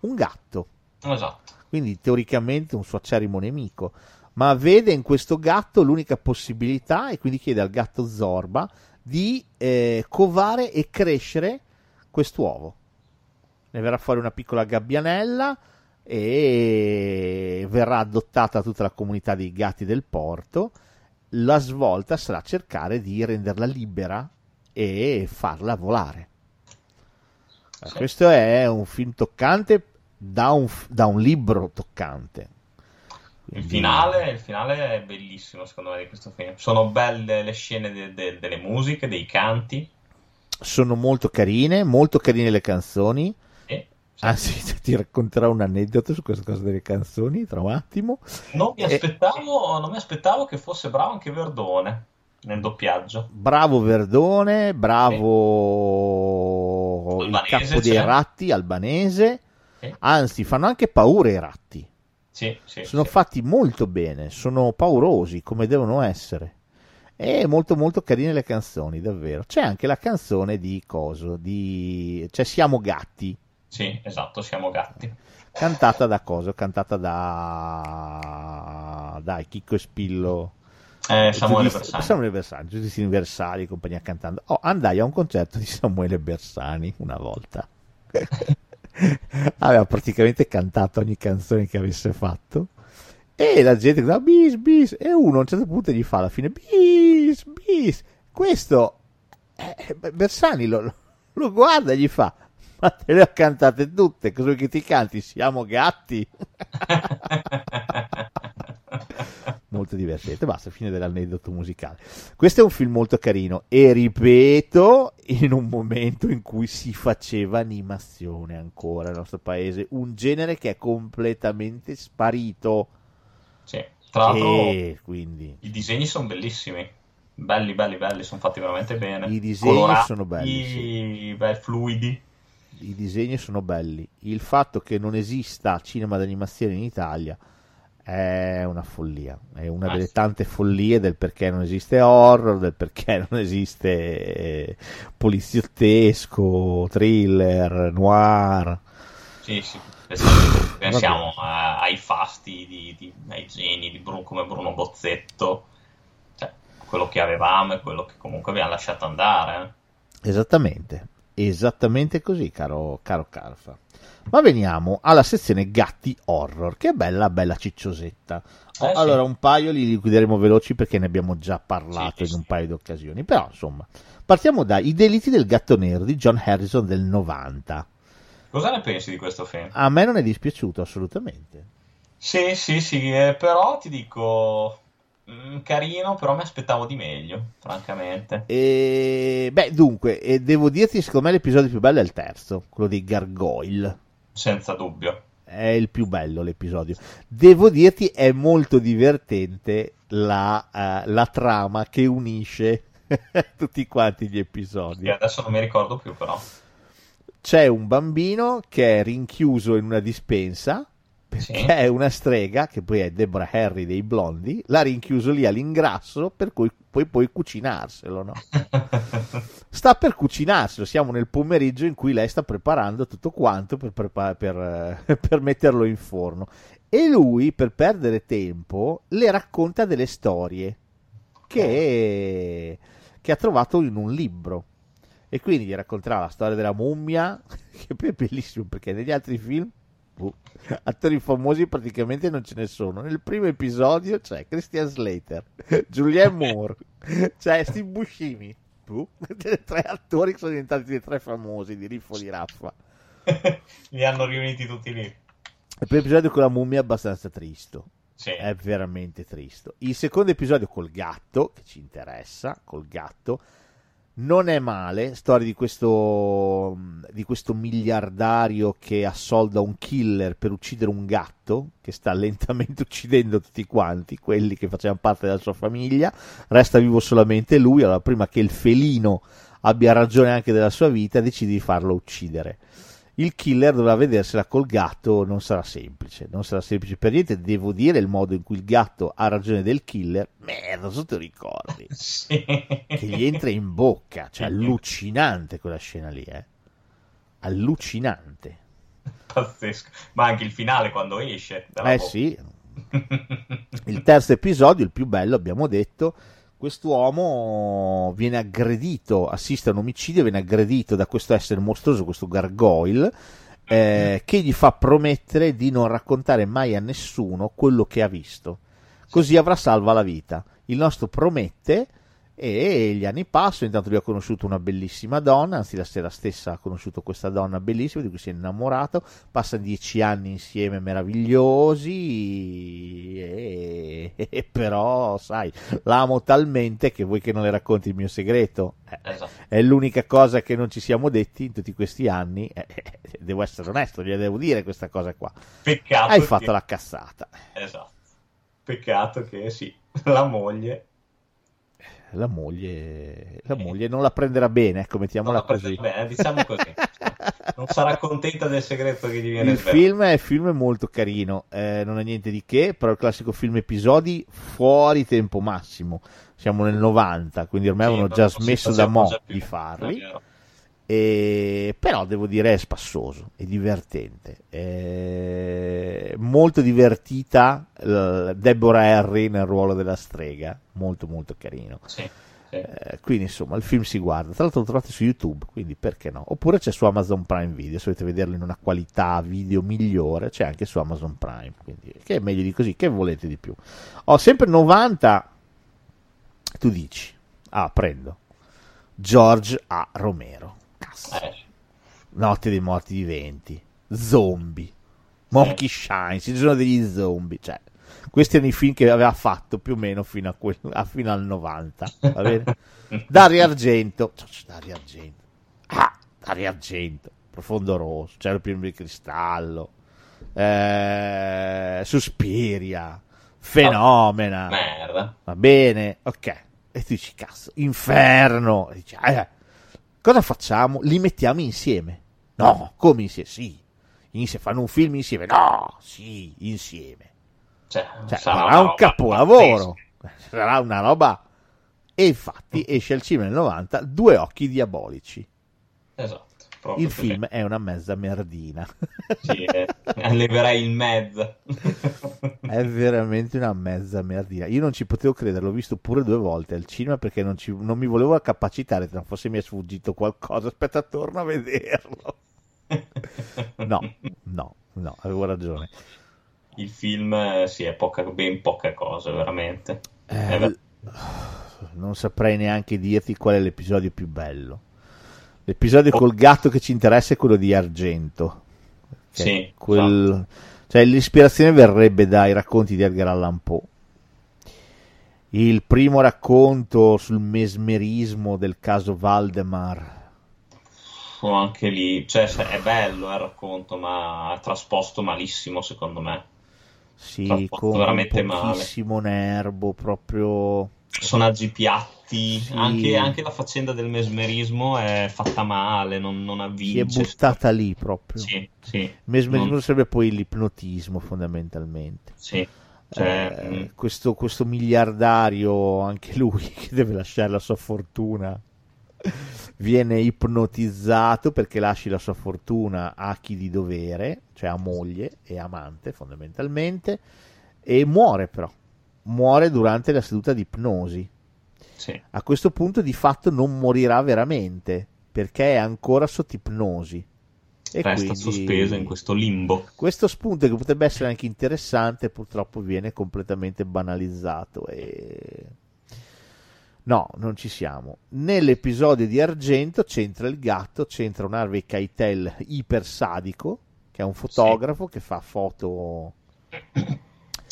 un gatto. Esatto. Quindi teoricamente un suo acerrimo nemico. Ma vede in questo gatto l'unica possibilità e quindi chiede al gatto Zorba di covare e crescere quest'uovo. Ne verrà fuori una piccola gabbianella e verrà adottata tutta la comunità dei gatti del porto. La svolta sarà cercare di renderla libera e farla volare. Sì. Questo è un film toccante da un libro toccante. Il finale è bellissimo, secondo me, di questo film. Sono belle le scene delle musiche, dei canti. Sono molto carine le canzoni. Anzi, ti racconterò un aneddoto su questa cosa delle canzoni tra un attimo. Non mi aspettavo che fosse bravo anche Verdone nel doppiaggio. Bravo Verdone, bravo il capo dei ratti, Albanese. Anzi, fanno anche paura i ratti. Sono fatti molto bene, sono paurosi come devono essere e molto molto carine le canzoni, davvero. C'è anche la canzone di Siamo Gatti. Sì, esatto, Siamo Gatti, cantata da dai, Chicco e Spillo, Samuele Bersani, Giudici Universali, compagnia cantando. Andai a un concerto di Samuele Bersani una volta. Aveva praticamente cantato ogni canzone che avesse fatto e la gente diceva bis bis, e uno a un certo punto gli fa alla fine bis bis. Questo Bersani lo guarda e gli fa: ma te le ho cantate tutte, cosa vuoi che ti canti? Siamo Gatti. Molto divertente. Basta, fine dell'aneddoto musicale. Questo è un film molto carino e, ripeto, in un momento in cui si faceva animazione ancora nel nostro paese, un genere che è completamente sparito. Sì, tra l'altro quindi i disegni sono bellissimi, belli, sono fatti veramente bene, i disegni colorati, sono belli, fluidi. I disegni sono belli. Il fatto che non esista cinema d'animazione in Italia è una follia, è una delle tante follie del perché non esiste horror, del perché non esiste poliziottesco, thriller, noir. Sì, Pensiamo ai fasti, ai geni di come Bruno Bozzetto, cioè, quello che avevamo e quello che comunque abbiamo lasciato andare. Esattamente così, caro Carfa. Ma veniamo alla sezione Gatti Horror, che è bella cicciosetta. Allora, un paio li liquideremo veloci perché ne abbiamo già parlato in un paio di occasioni. Però, insomma, partiamo da I delitti del gatto nero di John Harrison del 90. Cosa ne pensi di questo film? A me non è dispiaciuto, assolutamente. Sì, però ti dico... carino, però mi aspettavo di meglio, francamente. Devo dirti, secondo me l'episodio più bello è il terzo, quello dei Gargoyle. Senza dubbio. È il più bello l'episodio. Devo dirti, è molto divertente la trama che unisce tutti quanti gli episodi. Sì, adesso non mi ricordo più, però. C'è un bambino che è rinchiuso in una dispensa, perché è una strega, che poi è Deborah Harry dei Blondi, l'ha rinchiuso lì all'ingrasso, per cui poi puoi cucinarselo, no? Sta per cucinarselo, siamo nel pomeriggio in cui lei sta preparando tutto quanto per metterlo in forno, e lui, per perdere tempo, le racconta delle storie che ha trovato in un libro, e quindi gli racconterà la storia della mummia, che poi è bellissimo perché negli altri film attori famosi praticamente non ce ne sono. Nel primo episodio c'è Christian Slater, Julianne Moore, c'è Steve Buscemi, tre attori che sono diventati dei tre famosi di Riffo di Raffa. Li hanno riuniti tutti lì. Il primo episodio con la mummia è abbastanza tristo, è veramente tristo. Il secondo episodio col gatto, che ci interessa, col gatto non è male, storia di questo miliardario che assolda un killer per uccidere un gatto, che sta lentamente uccidendo tutti quanti, quelli che facevano parte della sua famiglia, resta vivo solamente lui, allora prima che il felino abbia ragione anche della sua vita decide di farlo uccidere. Il killer dovrà vedersela col gatto, non sarà semplice per niente. Devo dire, il modo in cui il gatto ha ragione del killer, merda, se te lo ricordi, che gli entra in bocca, cioè allucinante quella scena lì, allucinante, pazzesco, ma anche il finale quando esce dalla bocca. Sì, il terzo episodio, il più bello, abbiamo detto. Quest'uomo viene aggredito, assiste a un omicidio, viene aggredito da questo essere mostruoso, questo gargoyle, che gli fa promettere di non raccontare mai a nessuno quello che ha visto, così avrà salva la vita. Il nostro promette, e gli anni passano, intanto lui ha conosciuto una bellissima donna, anzi la sera stessa ha conosciuto questa donna bellissima di cui si è innamorato, passano 10 anni insieme meravigliosi, e però sai, l'amo talmente che vuoi che non le racconti il mio segreto, esatto. È l'unica cosa che non ci siamo detti in tutti questi anni, devo essere onesto, gliela devo dire questa cosa qua. Peccato hai fatto la cazzata, esatto, peccato che sì, la moglie non la prenderà bene, ecco, mettiamola così. Bene, diciamo così. Non sarà contenta del segreto che gli viene. Il film è molto carino, non è niente di che, però il classico film episodi fuori tempo massimo. Siamo nel 90, quindi ormai avevano già smesso da mo' di farli. Però devo dire è spassoso, è divertente, è molto divertita Deborah Harry nel ruolo della strega, molto carino. Quindi insomma il film si guarda, tra l'altro lo trovate su YouTube, quindi perché no, oppure c'è su Amazon Prime Video, se volete vederlo in una qualità video migliore c'è anche su Amazon Prime, quindi, che è meglio di così, che volete di più. Sempre 90, tu dici prendo George A. Romero, Notte dei morti viventi, zombie, Monkey Shines, ci sono degli zombie, cioè questi erano i film che aveva fatto più o meno fino al 90, va bene? Dario Argento, Profondo Rosso, Cielo pieno di cristallo, Suspiria, Fenomena, merda, va bene, ok, e tu dici cazzo, Inferno, e dici, cosa facciamo? Li mettiamo insieme? No, come insieme? Sì, fanno un film insieme? No, sì, insieme. Cioè, sarà un capolavoro, sarà una roba. E infatti esce al cinema nel 90 Due occhi diabolici. Esatto. il film è una mezza merdina. Sì, alleverai in mezzo. È veramente una mezza merdina. Io non ci potevo credere, l'ho visto pure 2 volte al cinema perché non mi volevo accapacitare, se forse mi è sfuggito qualcosa. Aspetta, torno a vederlo. No, avevo ragione. Il film sì, è ben poca cosa, veramente. Non saprei neanche dirti qual è l'episodio più bello. L'episodio col gatto che ci interessa è quello di Argento. Sì, cioè, l'ispirazione verrebbe dai racconti di Edgar Allan Poe. Il primo racconto sul mesmerismo del caso Valdemar. Anche lì, cioè, è bello il racconto, ma è trasposto malissimo, secondo me. Sì, con veramente pochissimo nervo, proprio personaggi piatti, sì. Anche la faccenda del mesmerismo è fatta male, non avvince. Si è buttata lì proprio. Sì. Mesmerismo sarebbe poi l'ipnotismo, fondamentalmente. Sì. Cioè, questo miliardario, anche lui, che deve lasciare la sua fortuna, viene ipnotizzato perché lasci la sua fortuna a chi di dovere, cioè a moglie e amante fondamentalmente, e muore durante la seduta di ipnosi. Sì. A questo punto di fatto non morirà veramente perché è ancora sotto ipnosi e resta sospesa in questo limbo. Questo spunto, che potrebbe essere anche interessante, purtroppo viene completamente banalizzato e... No, non ci siamo. Nell'episodio di Argento c'entra il gatto, c'entra un Harvey Keitel ipersadico, che è un fotografo, sì, che fa foto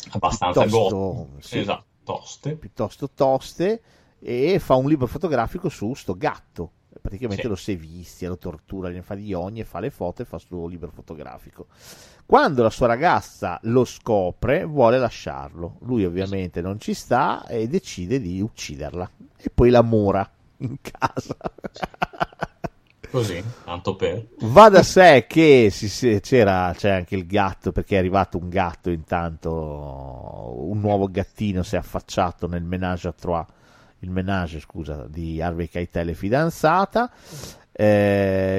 abbastanza piuttosto toste, e fa un libro fotografico su sto gatto. Praticamente lo sevizia, lo tortura, gli fa di ogni, e fa le foto e fa il suo libro fotografico. Quando la sua ragazza lo scopre, vuole lasciarlo. Lui ovviamente non ci sta e decide di ucciderla. E poi la mora in casa. Così, tanto per... Va da sé che c'è anche il gatto, perché è arrivato un gatto intanto, un nuovo gattino si è affacciato nel menage à trois, di Harvey Keitel e fidanzata.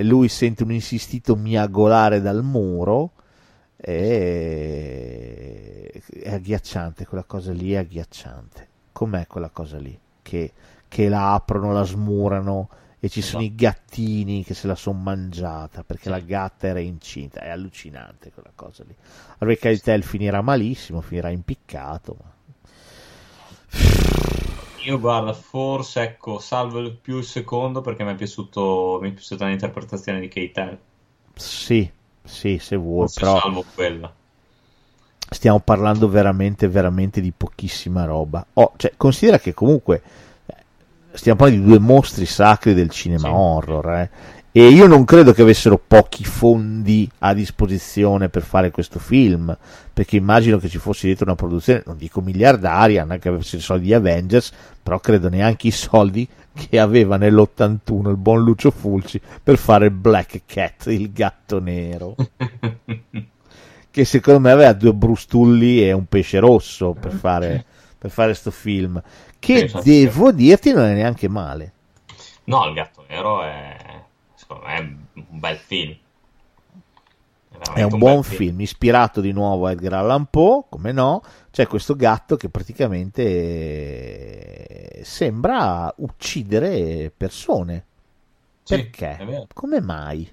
Lui sente un insistito miagolare dal muro. È agghiacciante, quella cosa lì è agghiacciante. Com'è quella cosa lì? Che la aprono, la smurano e ci sono i gattini che se la sono mangiata perché la gatta era incinta. È allucinante quella cosa lì. Harvey Keitel finirà malissimo, finirà impiccato. Io guarda, forse ecco, salvo più il secondo perché mi è piaciuta l'interpretazione di Keitel. Sì, se vuoi, forse però salvo quella. Stiamo parlando veramente, veramente di pochissima roba. Cioè, considera che comunque stiamo parlando di 2 mostri sacri del cinema horror, e io non credo che avessero pochi fondi a disposizione per fare questo film, perché immagino che ci fosse dietro una produzione, non dico miliardaria, neanche avesse i soldi di Avengers, però credo neanche i soldi che aveva nell'81 il buon Lucio Fulci per fare Black Cat, il gatto nero, che secondo me aveva 2 brustulli e un pesce rosso per fare sto film, che devo dirti non è neanche male. No, il gatto nero è un bel film, è un buon film, ispirato di nuovo a Edgar Allan Poe, come no. C'è questo gatto che praticamente sembra uccidere persone, perché? Come mai?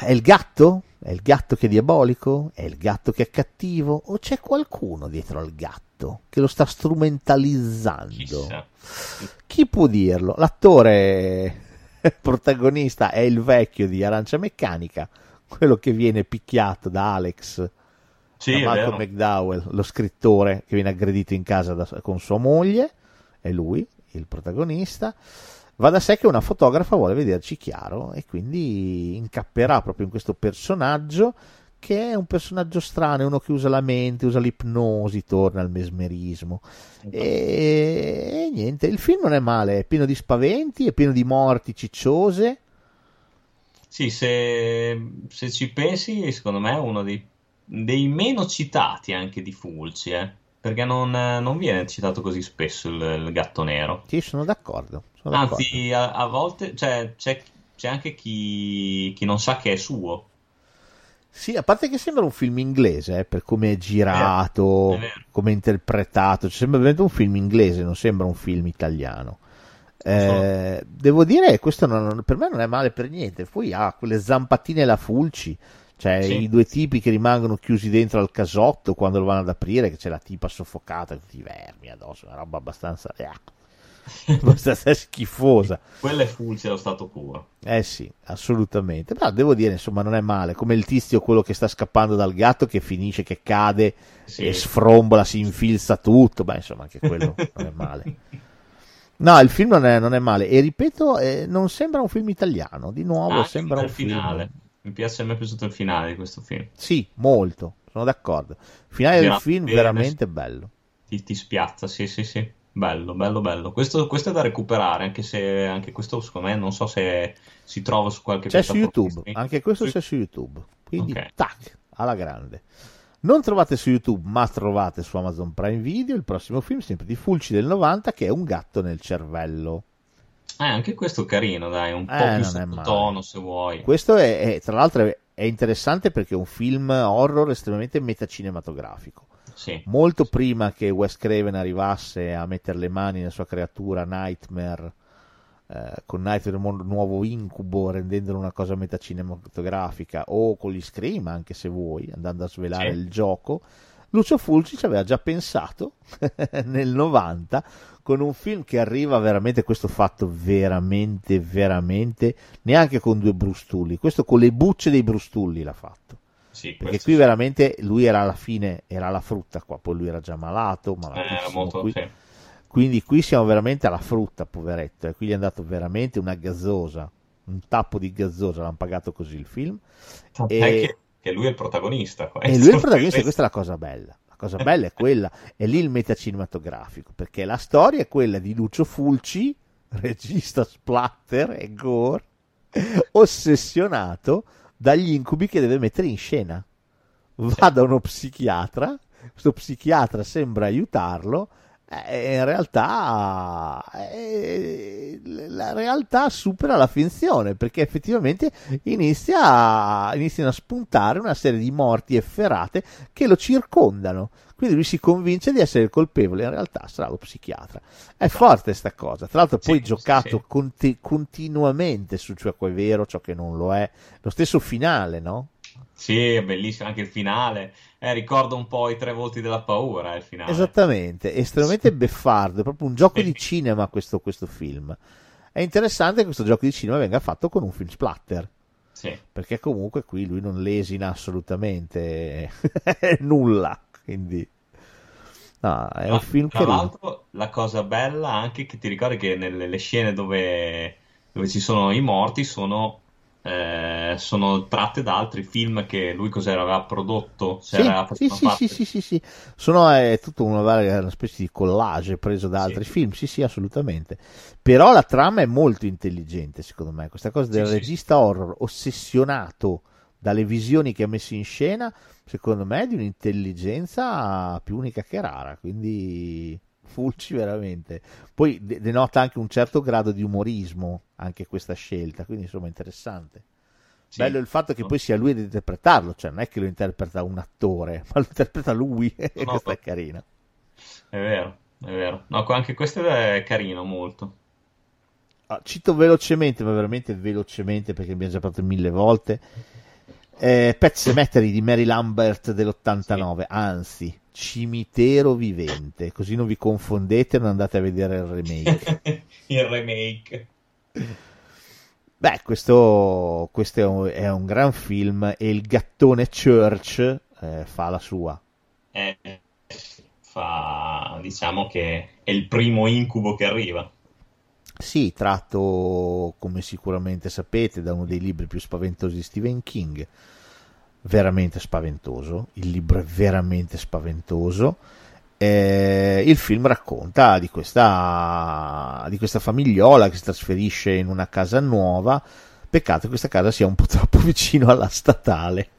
È il gatto? È il gatto che è diabolico? È il gatto che è cattivo? O c'è qualcuno dietro al gatto che lo sta strumentalizzando? Chissà. Chi può dirlo? L'attore protagonista è il vecchio di Arancia Meccanica, quello che viene picchiato da Alex, da Malcolm McDowell, lo scrittore che viene aggredito in casa con sua moglie. È lui il protagonista. Va da sé che una fotografa vuole vederci chiaro e quindi incapperà proprio in questo personaggio, che è un personaggio strano, è uno che usa la mente, usa l'ipnosi, torna al mesmerismo. E niente, il film non è male, è pieno di spaventi, è pieno di morti cicciose. Sì, se ci pensi, secondo me è uno dei meno citati anche di Fulci, perché non viene citato così spesso il gatto nero. Sì, sono d'accordo. Anzi, a volte, cioè, c'è c'è anche chi non sa che è suo. Sì, a parte che sembra un film inglese, per come è girato, come è interpretato, cioè, sembra veramente un film inglese, non sembra un film italiano. Devo dire, questo per me non è male per niente. Poi ha quelle zampatine alla Fulci, cioè sì, i due tipi che rimangono chiusi dentro al casotto quando lo vanno ad aprire, che c'è la tipa soffocata, tutti i vermi addosso, una roba abbastanza abbastanza schifosa. Quella è Fulci allo stato puro. Eh sì, assolutamente. Però devo dire, insomma, non è male, come il tizio quello che sta scappando dal gatto, che finisce che cade, sì, e sfrombola, si infilza tutto. Beh, insomma, anche quello non è male. No, il film non è male, e ripeto, non sembra un film italiano, di nuovo sembra un film. Finale. Mi è piaciuto il finale di questo film. Sì, molto, sono d'accordo. Il finale del film veramente bello. Ti spiazza, sì, bello. Questo è da recuperare, anche se anche questo secondo me non so se si trova su qualche piattaforma. C'è su YouTube, anche questo c'è su YouTube, quindi tac, alla grande. Non trovate su YouTube, ma trovate su Amazon Prime Video il prossimo film, sempre di Fulci del 90, che è Un gatto nel cervello. Anche questo carino, dai, un po' più sottotono se vuoi. Questo è tra l'altro è interessante perché è un film horror estremamente metacinematografico. Sì. Molto prima che Wes Craven arrivasse a mettere le mani nella sua creatura Nightmare, con Nightmare un nuovo incubo, rendendolo una cosa metacinematografica, o con gli Scream anche se vuoi, andando a svelare il gioco, Lucio Fulci ci aveva già pensato nel 90 con un film che arriva veramente, questo fatto veramente neanche con due brustulli, questo con le bucce dei brustulli l'ha fatto, sì, perché qui veramente lui era alla fine, era la frutta qua, poi lui era già malatissimo qui. Sì. Quindi qui siamo veramente alla frutta, poveretto, e qui gli è andato veramente una gazzosa, un tappo di gazzosa, l'hanno pagato così il film. Che lui è il protagonista. E lui è il protagonista, questa è la cosa bella. La cosa bella è quella, è lì il metacinematografico, perché la storia è quella di Lucio Fulci, regista splatter e gore, ossessionato dagli incubi che deve mettere in scena. Va da uno psichiatra, questo psichiatra sembra aiutarlo, in realtà la realtà supera la finzione, perché effettivamente iniziano a spuntare una serie di morti efferate che lo circondano, quindi lui si convince di essere il colpevole, in realtà sarà lo psichiatra. È forte sta cosa, tra l'altro poi giocato continuamente su ciò che è vero, ciò che non lo è, lo stesso finale, no? Sì, è bellissimo anche il finale, ricorda un po' I tre volti della paura il finale. Esattamente, estremamente beffardo, è proprio un gioco di cinema questo film. È interessante che questo gioco di cinema venga fatto con un film splatter, perché comunque qui lui non lesina assolutamente nulla, quindi è un film che... Tra l'altro la cosa bella anche che ti ricordi che nelle scene dove ci sono i morti sono tratte da altri film che lui aveva prodotto. Sì. Sono tutta una specie di collage preso da altri film. Sì, assolutamente. Però la trama è molto intelligente, secondo me. Questa cosa del regista horror ossessionato dalle visioni che ha messo in scena, secondo me, è di un'intelligenza più unica che rara. Quindi Fulci veramente poi denota anche un certo grado di umorismo anche questa scelta, quindi insomma interessante. Bello il fatto che poi sia lui ad interpretarlo, cioè non è che lo interpreta un attore, ma lo interpreta lui. Questa è carina, è vero, no, anche questo è carino molto. Cito velocemente, ma veramente velocemente perché abbiamo già parlato 1000 volte, Pet Sematary di Mary Lambert dell'89, anzi Cimitero vivente, così non vi confondete e non andate a vedere il remake. Beh, questo è un gran film, e il gattone Church fa la sua. Diciamo che è il primo incubo che arriva. Sì, tratto, come sicuramente sapete, da uno dei libri più spaventosi di Stephen King. Veramente spaventoso, il libro è veramente spaventoso. Il film racconta di questa famigliola che si trasferisce in una casa nuova. Peccato che questa casa sia un po' troppo vicino alla statale.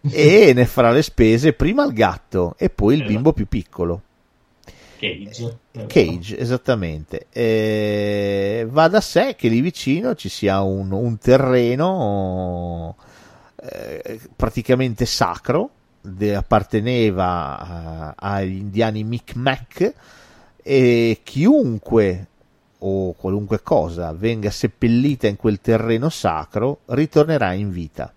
E ne farà le spese prima il gatto e poi il bimbo più piccolo. Cage, esattamente. Va da sé che lì vicino ci sia un terreno praticamente sacro, apparteneva agli indiani Micmac, e chiunque o qualunque cosa venga seppellita in quel terreno sacro ritornerà in vita.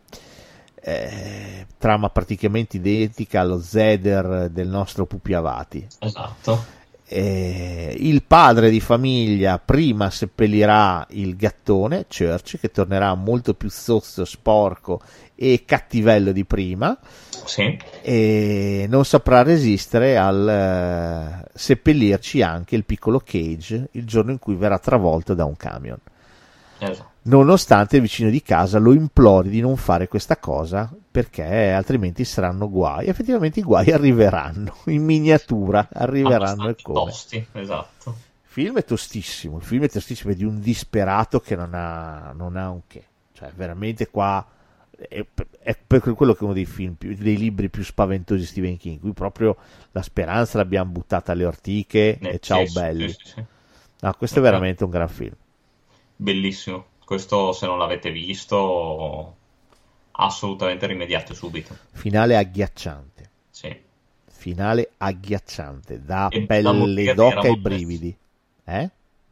Trama praticamente identica allo Zeder del nostro Pupi Avati. Esatto. Il padre di famiglia prima seppellirà il gattone Church, che tornerà molto più zozzo, sporco e cattivello di prima. Sì. E non saprà resistere al seppellirci anche il piccolo Cage il giorno in cui verrà travolto da un camion. Esatto. Nonostante il vicino di casa lo implori di non fare questa cosa, perché altrimenti saranno guai. Effettivamente i guai arriveranno in miniatura, arriveranno e come. Tosti, esatto. Il film è tostissimo, è di un disperato che non ha un che. Cioè veramente qua è per quello che è uno dei film dei libri più spaventosi di Stephen King, qui proprio la speranza l'abbiamo buttata alle ortiche e ciao sì, belli. Sì. No, questo è veramente un gran film. Bellissimo. Questo, se non l'avete visto, assolutamente rimediate subito. Finale agghiacciante, da e pelle d'oca ai brividi.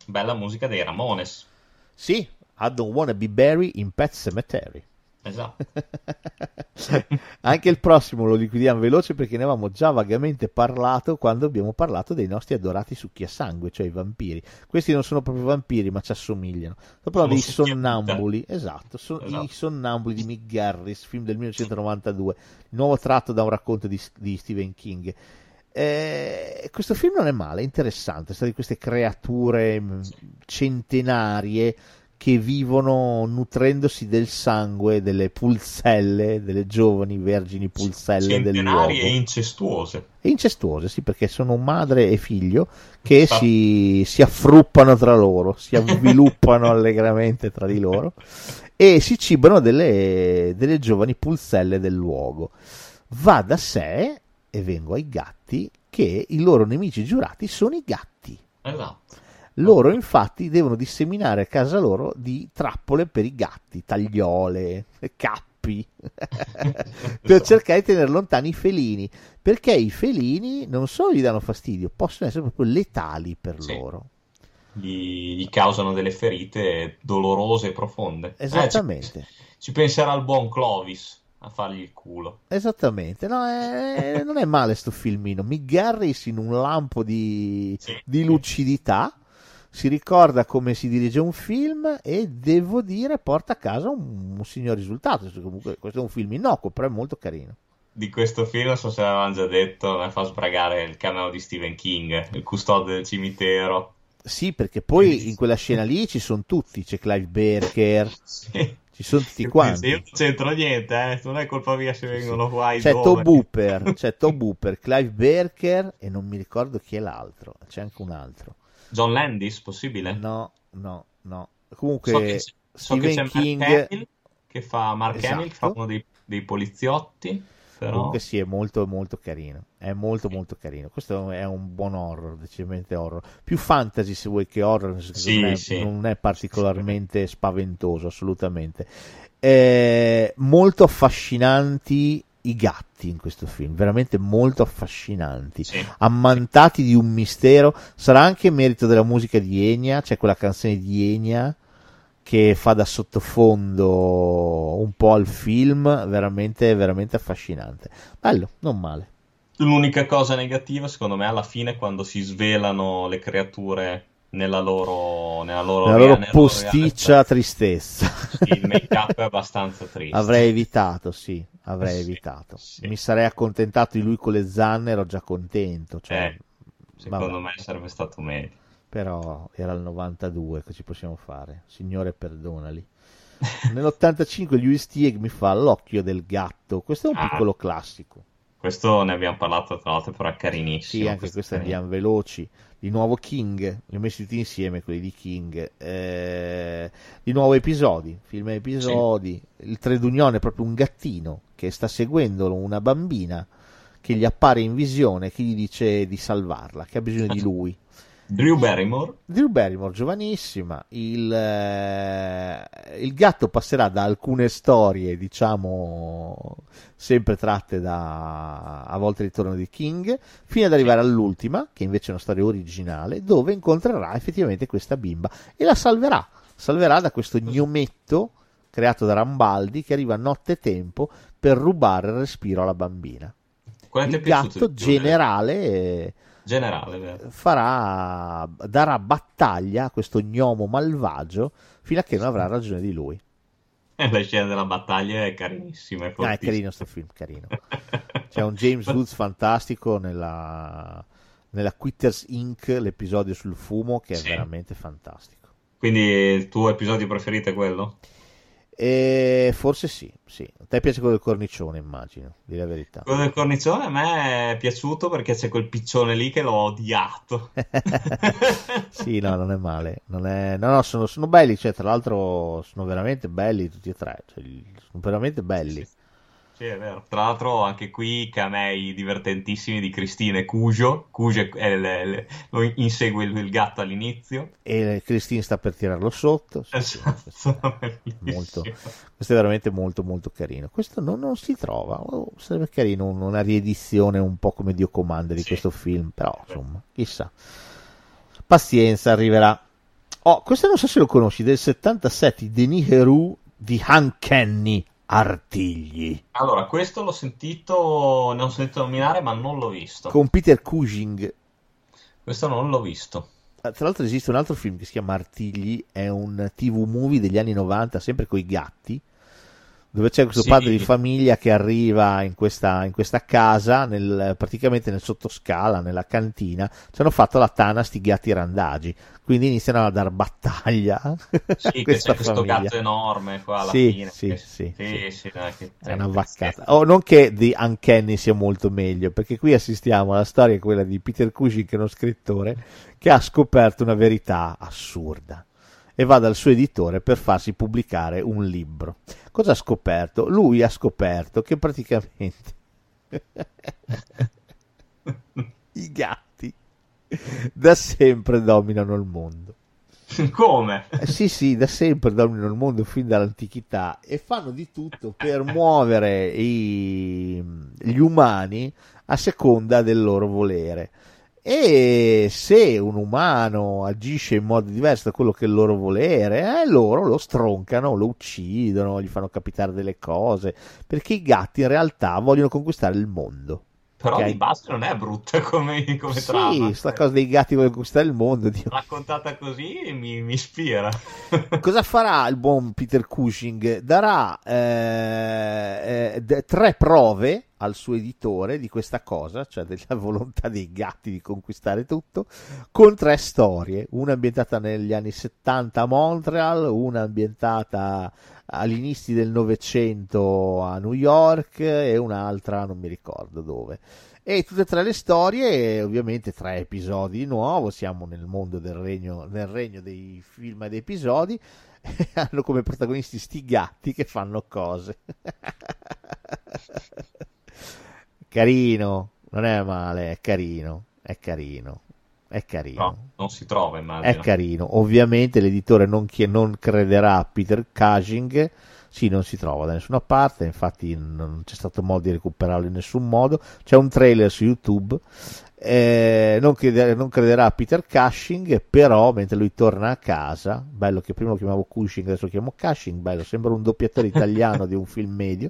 Bella musica dei Ramones. Sì, I Don't Wanna Be Buried in Pet Cemetery. Esatto. Anche il prossimo lo liquidiamo veloce, perché ne avevamo già vagamente parlato quando abbiamo parlato dei nostri adorati succhiasangue, cioè i vampiri. Questi non sono proprio vampiri, ma ci assomigliano. Sto parlando dei sonnambuli, esatto, esatto. I sonnambuli di Mick Garris, film del 1992, nuovo tratto da un racconto di Stephen King. Questo film non è male, è interessante, sono di queste creature centenarie che vivono nutrendosi del sangue delle pulzelle, delle giovani vergini pulzelle del luogo. Centenarie e incestuose. Incestuose, sì, perché sono madre e figlio che si affruppano tra loro, si avviluppano allegramente tra di loro e si cibano delle giovani pulzelle del luogo. Va da sé, e vengo ai gatti, che i loro nemici giurati sono i gatti. Esatto. Loro infatti devono disseminare a casa loro di trappole per i gatti, tagliole, cappi, per cercare di tenere lontani i felini, perché i felini non solo gli danno fastidio, possono essere proprio letali per loro. Gli causano delle ferite dolorose e profonde. Esattamente. Ci penserà il buon Clovis a fargli il culo. Esattamente. No, non è male sto filmino. Mick Garris in un lampo di lucidità si ricorda come si dirige un film e devo dire porta a casa un signor risultato. Comunque questo è un film innocuo, però è molto carino. Di questo film, non so se l'avevamo già detto, mi fa sbragare il cameo di Stephen King, il custode del cimitero. Sì, perché poi in quella scena lì ci sono tutti, c'è Clive Barker, ci sono tutti quanti. Io non c'entro niente, non è colpa mia se vengono qua. C'è Tob Hooper, Clive Barker e non mi ricordo chi è l'altro, c'è anche un altro. John Landis, possibile? No. Comunque so che c'è King... Mark Hamill, che fa uno dei poliziotti. Però... Comunque sì, è molto molto carino. Molto carino. Questo è un buon horror, decisamente horror. Più fantasy se vuoi che horror, non è particolarmente spaventoso, assolutamente. Molto affascinanti i gatti in questo film, veramente molto affascinanti, ammantati di un mistero. Sarà anche merito della musica di Enya, c'è quella canzone di Enya che fa da sottofondo un po' al film, veramente veramente affascinante, bello, non male. L'unica cosa negativa secondo me alla fine, quando si svelano le creature nella loro posticcia tristezza, il make up è abbastanza triste. Avrei evitato. Sì. Mi sarei accontentato di lui con le zanne, ero già contento, secondo me sarebbe stato meglio, però era il 92, che ci possiamo fare, signore perdonali. Nell'85 Louis Stieg mi fa L'occhio del gatto, questo è un piccolo classico. Questo ne abbiamo parlato tra l'altro, però è carinissimo. Sì, anche questo andiamo veloci. Di nuovo King, li ho messi tutti insieme quelli di King. Di nuovo episodi. Il Tredunione è proprio un gattino che sta seguendo una bambina che gli appare in visione, che gli dice di salvarla, che ha bisogno di lui. Drew Barrymore, giovanissima. Il gatto passerà da alcune storie, diciamo, sempre tratte da A volte il ritorno di King, fino ad arrivare all'ultima, che invece è una storia originale, dove incontrerà effettivamente questa bimba e la salverà da questo gnometto creato da Rambaldi, che arriva a nottetempo per rubare il respiro alla bambina. Il gatto generale darà battaglia a questo gnomo malvagio fino a che non avrà ragione di lui. La scena della battaglia è carinissima, è fortissima. È carino sto film, carino. C'è un James Woods fantastico nella Quitters Inc, l'episodio sul fumo, che è veramente fantastico. Quindi il tuo episodio preferito è quello? Forse sì. A te piace quello del cornicione, immagino, di la verità. Quello del cornicione a me è piaciuto perché c'è quel piccione lì che l'ho odiato. Sì, no, non è male. No, sono belli, cioè, tra l'altro sono veramente belli tutti e tre, cioè, sono veramente belli. Sì, è vero. Tra l'altro anche qui camei divertentissimi di Christine Cujo. Cujo lo insegue il gatto all'inizio e Christine sta per tirarlo sotto. Esatto, questo è veramente molto molto carino. Questo non si trova, sarebbe carino una riedizione un po' come Dio comanda di questo film, però insomma, chissà, pazienza, arriverà. Questo non so se lo conosci, del 77, Denis Heroux, di Uncanny Artigli. Allora, questo l'ho sentito, ne ho sentito nominare, ma non l'ho visto. Con Peter Cushing. Questo non l'ho visto. Tra l'altro esiste un altro film che si chiama Artigli, è un TV movie degli anni 90, sempre coi gatti, dove c'è questo padre di famiglia che arriva in questa casa, praticamente nel sottoscala, nella cantina, ci hanno fatto la tana sti gatti randagi, quindi iniziano a dar battaglia. Sì, c'è questo gatto enorme qua alla fine. Sì. Dai, è una vaccata. Non che di Uncanny sia molto meglio, perché qui assistiamo alla storia, quella di Peter Cushing, che è uno scrittore che ha scoperto una verità assurda e va dal suo editore per farsi pubblicare un libro. Cosa ha scoperto? Lui ha scoperto che praticamente i gatti da sempre dominano il mondo. Come? Sì, da sempre dominano il mondo, fin dall'antichità, e fanno di tutto per muovere gli umani a seconda del loro volere. E se un umano agisce in modo diverso da quello che è il loro volere, loro lo stroncano, lo uccidono, gli fanno capitare delle cose, perché i gatti in realtà vogliono conquistare il mondo. Però di base non è brutta come trama. Sì, sta cosa dei gatti vogliono conquistare il mondo, Dio. Raccontata così mi ispira. Cosa farà il buon Peter Cushing? Darà 3 prove al suo editore di questa cosa, cioè della volontà dei gatti di conquistare tutto, con 3 storie, una ambientata negli anni 70 a Montreal, una ambientata all'inizio del Novecento a New York e un'altra non mi ricordo dove. E tutte e 3 le storie, ovviamente 3 episodi di nuovo, siamo nel mondo nel regno dei film e dei episodi, e hanno come protagonisti sti gatti che fanno cose. Carino, non è male, è carino. No, non si trova, immagino. È carino, ovviamente l'editore non crederà a Peter Cushing, non si trova da nessuna parte, infatti non c'è stato modo di recuperarlo in nessun modo, c'è un trailer su YouTube, non crederà a Peter Cushing, però mentre lui torna a casa, bello che prima lo chiamavo Cushing, adesso lo chiamo Cushing, bello, sembra un doppiatore italiano di un film medio,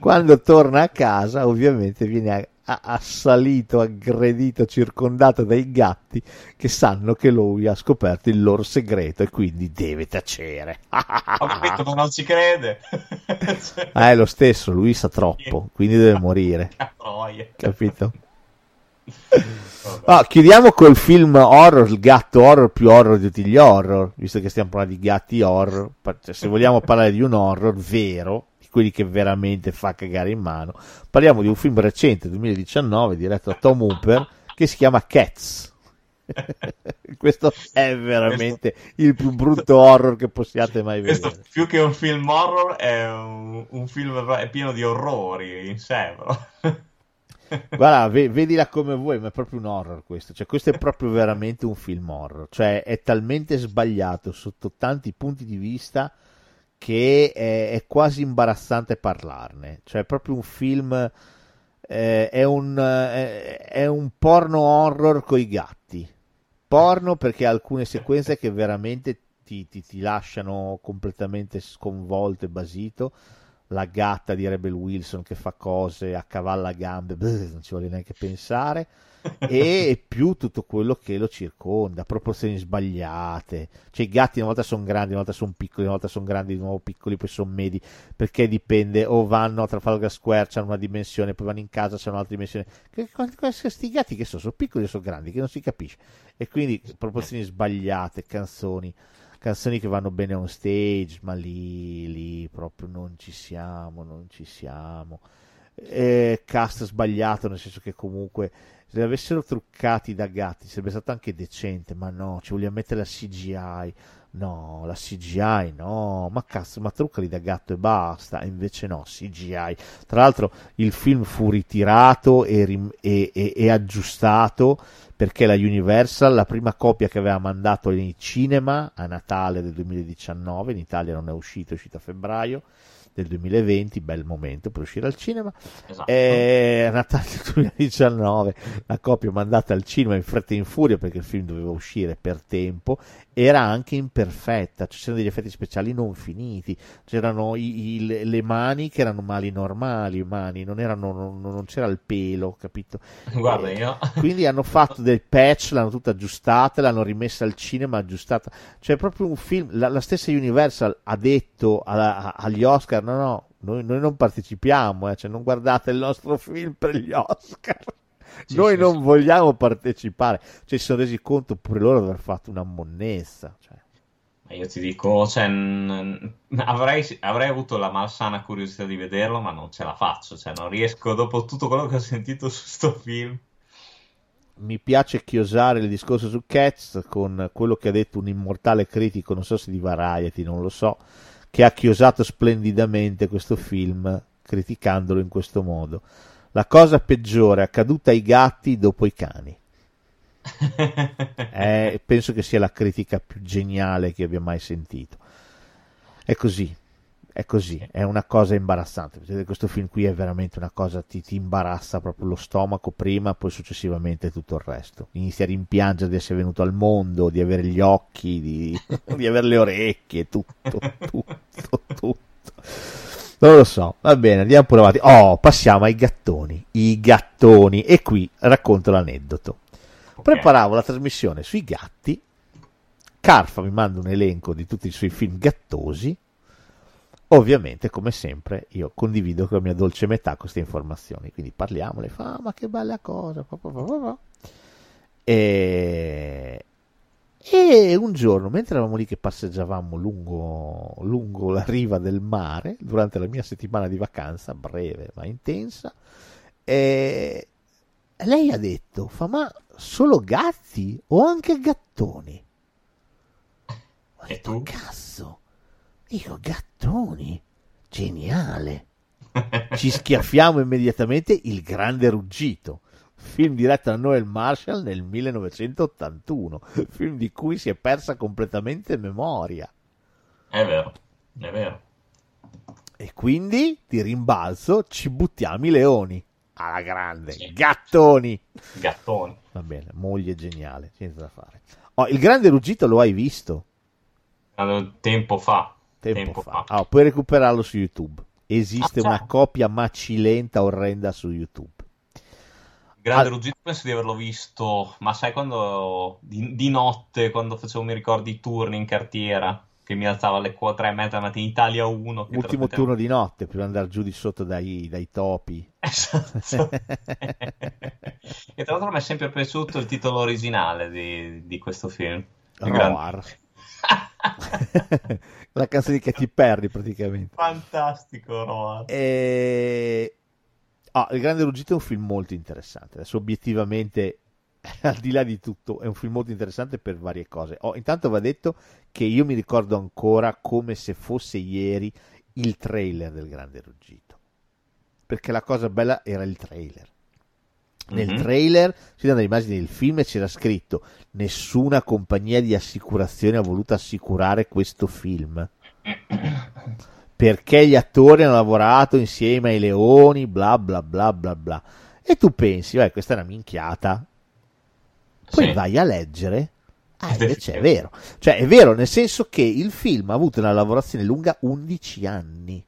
quando torna a casa ovviamente viene assalito, aggredito, circondato dai gatti che sanno che lui ha scoperto il loro segreto e quindi deve tacere. Ho capito, ma non ci crede. È lo stesso, lui sa troppo, quindi deve morire. Capito? Chiudiamo col film horror, il gatto horror più horror di tutti gli horror, visto che stiamo parlando di gatti horror, cioè, se vogliamo parlare di un horror vero, quelli che veramente fa cagare in mano, parliamo di un film recente 2019 diretto da Tom Hooper che si chiama Cats. Questo è veramente il più brutto horror che possiate mai vedere. Questo più che un film horror è un film è pieno di orrori in sé, però. Guarda, vedila come vuoi, ma è proprio un horror questo. Cioè, questo è proprio veramente un film horror. Cioè, è talmente sbagliato sotto tanti punti di vista che è quasi imbarazzante parlarne. Cioè, è proprio un film. È un porno horror coi gatti. Porno perché ha alcune sequenze che veramente ti lasciano completamente sconvolto e basito. La gatta di Rebel Wilson che fa cose a cavalla gambe, non ci vuole neanche pensare, e più tutto quello che lo circonda, proporzioni sbagliate. Cioè, i gatti una volta sono grandi, una volta sono piccoli, una volta sono grandi, di nuovo piccoli, poi sono medi, perché dipende, o vanno a Trafalgar Square, c'hanno una dimensione, poi vanno in casa, c'hanno un'altra dimensione. Questi gatti che sono piccoli o sono grandi, che non si capisce. E quindi proporzioni sbagliate, canzoni che vanno bene on stage, ma lì proprio non ci siamo. Cast sbagliato, nel senso che comunque se li avessero truccati da gatti sarebbe stato anche decente, ma no, ci vogliamo mettere la CGI, ma cazzo, ma truccali da gatto e basta, e invece no, CGI. Tra l'altro il film fu ritirato e aggiustato, perché la Universal, la prima copia che aveva mandato nei cinema a Natale del 2019, in Italia non è uscita a febbraio del 2020, bel momento per uscire al cinema, esatto. Natale del 2019, la copia mandata al cinema in fretta e in furia perché il film doveva uscire per tempo, era anche imperfetta, c'erano degli effetti speciali non finiti, c'erano le mani che erano normali, non c'era il pelo, capito? Guarda, io. Quindi hanno fatto del patch, l'hanno tutta aggiustata, l'hanno rimessa al cinema aggiustata, cioè proprio un film, la stessa Universal ha detto agli Oscar, no, noi non partecipiamo, cioè non guardate il nostro film per gli Oscar, noi non vogliamo partecipare, cioè si sono resi conto pure loro di aver fatto una monnezza, cioè. Ma io ti dico, cioè, avrei avuto la malsana curiosità di vederlo, ma non ce la faccio, cioè non riesco, dopo tutto quello che ho sentito su sto film. Mi piace chiosare il discorso su Cats con quello che ha detto un immortale critico, non so se di Variety, non lo so, che ha chiosato splendidamente questo film criticandolo in questo modo: la cosa peggiore è accaduta ai gatti dopo i cani. Penso che sia la critica più geniale che abbia mai sentito. È così, è una cosa imbarazzante. Questo film qui è veramente una cosa, ti imbarazza proprio lo stomaco prima, poi successivamente tutto il resto. Inizi a rimpiangere di essere venuto al mondo, di avere gli occhi, di avere le orecchie, tutto. Non lo so, va bene, andiamo pure avanti. Passiamo ai gattoni. I gattoni, e qui racconto l'aneddoto. Okay. Preparavo la trasmissione sui gatti, Carfa mi manda un elenco di tutti i suoi film gattosi. Ovviamente, come sempre, io condivido con la mia dolce metà queste informazioni, quindi parliamole, ma che bella cosa, e un giorno, mentre eravamo lì che passeggiavamo lungo la riva del mare, durante la mia settimana di vacanza, breve ma intensa, lei ha detto, ma solo gatti o anche gattoni? Ho detto, cazzo! Dico, gattoni, geniale, ci schiaffiamo immediatamente Il grande ruggito, film diretto da Noel Marshall nel 1981, film di cui si è persa completamente memoria. È vero. E quindi di rimbalzo ci buttiamo i leoni alla grande, sì. gattoni. Va bene, moglie geniale, niente da fare. Il grande ruggito lo hai visto? Tempo fa. Puoi recuperarlo su YouTube, esiste una copia macilenta orrenda su YouTube. Grande ruggito penso di averlo visto, ma sai quando di notte, quando facevo, mi ricordo, i turni in cartiera, che mi alzava alle 4:30 la mattina, Italia 1, che ultimo turno di notte prima di andare giù di sotto dai topi, esatto. E tra l'altro mi è sempre piaciuto il titolo originale di questo film, la canzone di Katy Perry, praticamente. Fantastico, Roa. Il grande ruggito è un film molto interessante. Adesso obiettivamente al di là di tutto è un film molto interessante per varie cose. Intanto va detto che io mi ricordo ancora come se fosse ieri il trailer del Grande Ruggito, perché la cosa bella era il trailer. Nel trailer si danno le immagini del film e c'era scritto: nessuna compagnia di assicurazione ha voluto assicurare questo film perché gli attori hanno lavorato insieme ai leoni, bla bla bla bla bla. E tu pensi, vai, questa è una minchiata. Poi vai a leggere, invece è vero. Cioè è vero, nel senso che il film ha avuto una lavorazione lunga 11 anni.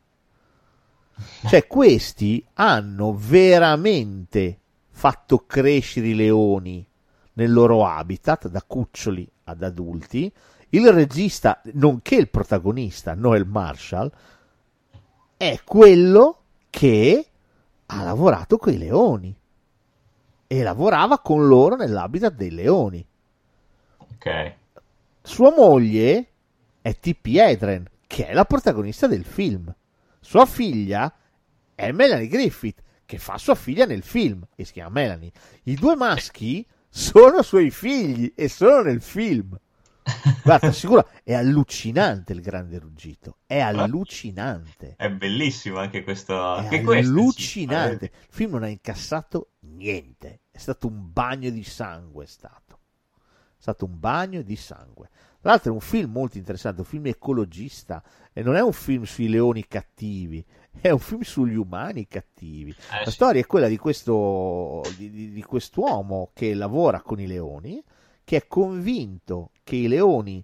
Cioè questi hanno veramente fatto crescere i leoni nel loro habitat, da cuccioli ad adulti. Il regista, nonché il protagonista, Noel Marshall, è quello che ha lavorato coi leoni e lavorava con loro nell'habitat dei leoni. Ok. Sua moglie è Tippi Hedren, che è la protagonista del film. Sua figlia è Melanie Griffith, che fa sua figlia nel film e si chiama Melanie. I due maschi sono suoi figli e sono nel film. Guarda, sicuro, è allucinante il Grande Ruggito, è allucinante, è bellissimo anche questo, è anche allucinante questo, sì. Il film non ha incassato niente, è stato un bagno di sangue, è stato un bagno di sangue. Tra l'altro è un film molto interessante, un film ecologista, e non è un film sui leoni cattivi, è un film sugli umani cattivi. La storia è quella di quest'uomo che lavora con i leoni, che è convinto che i leoni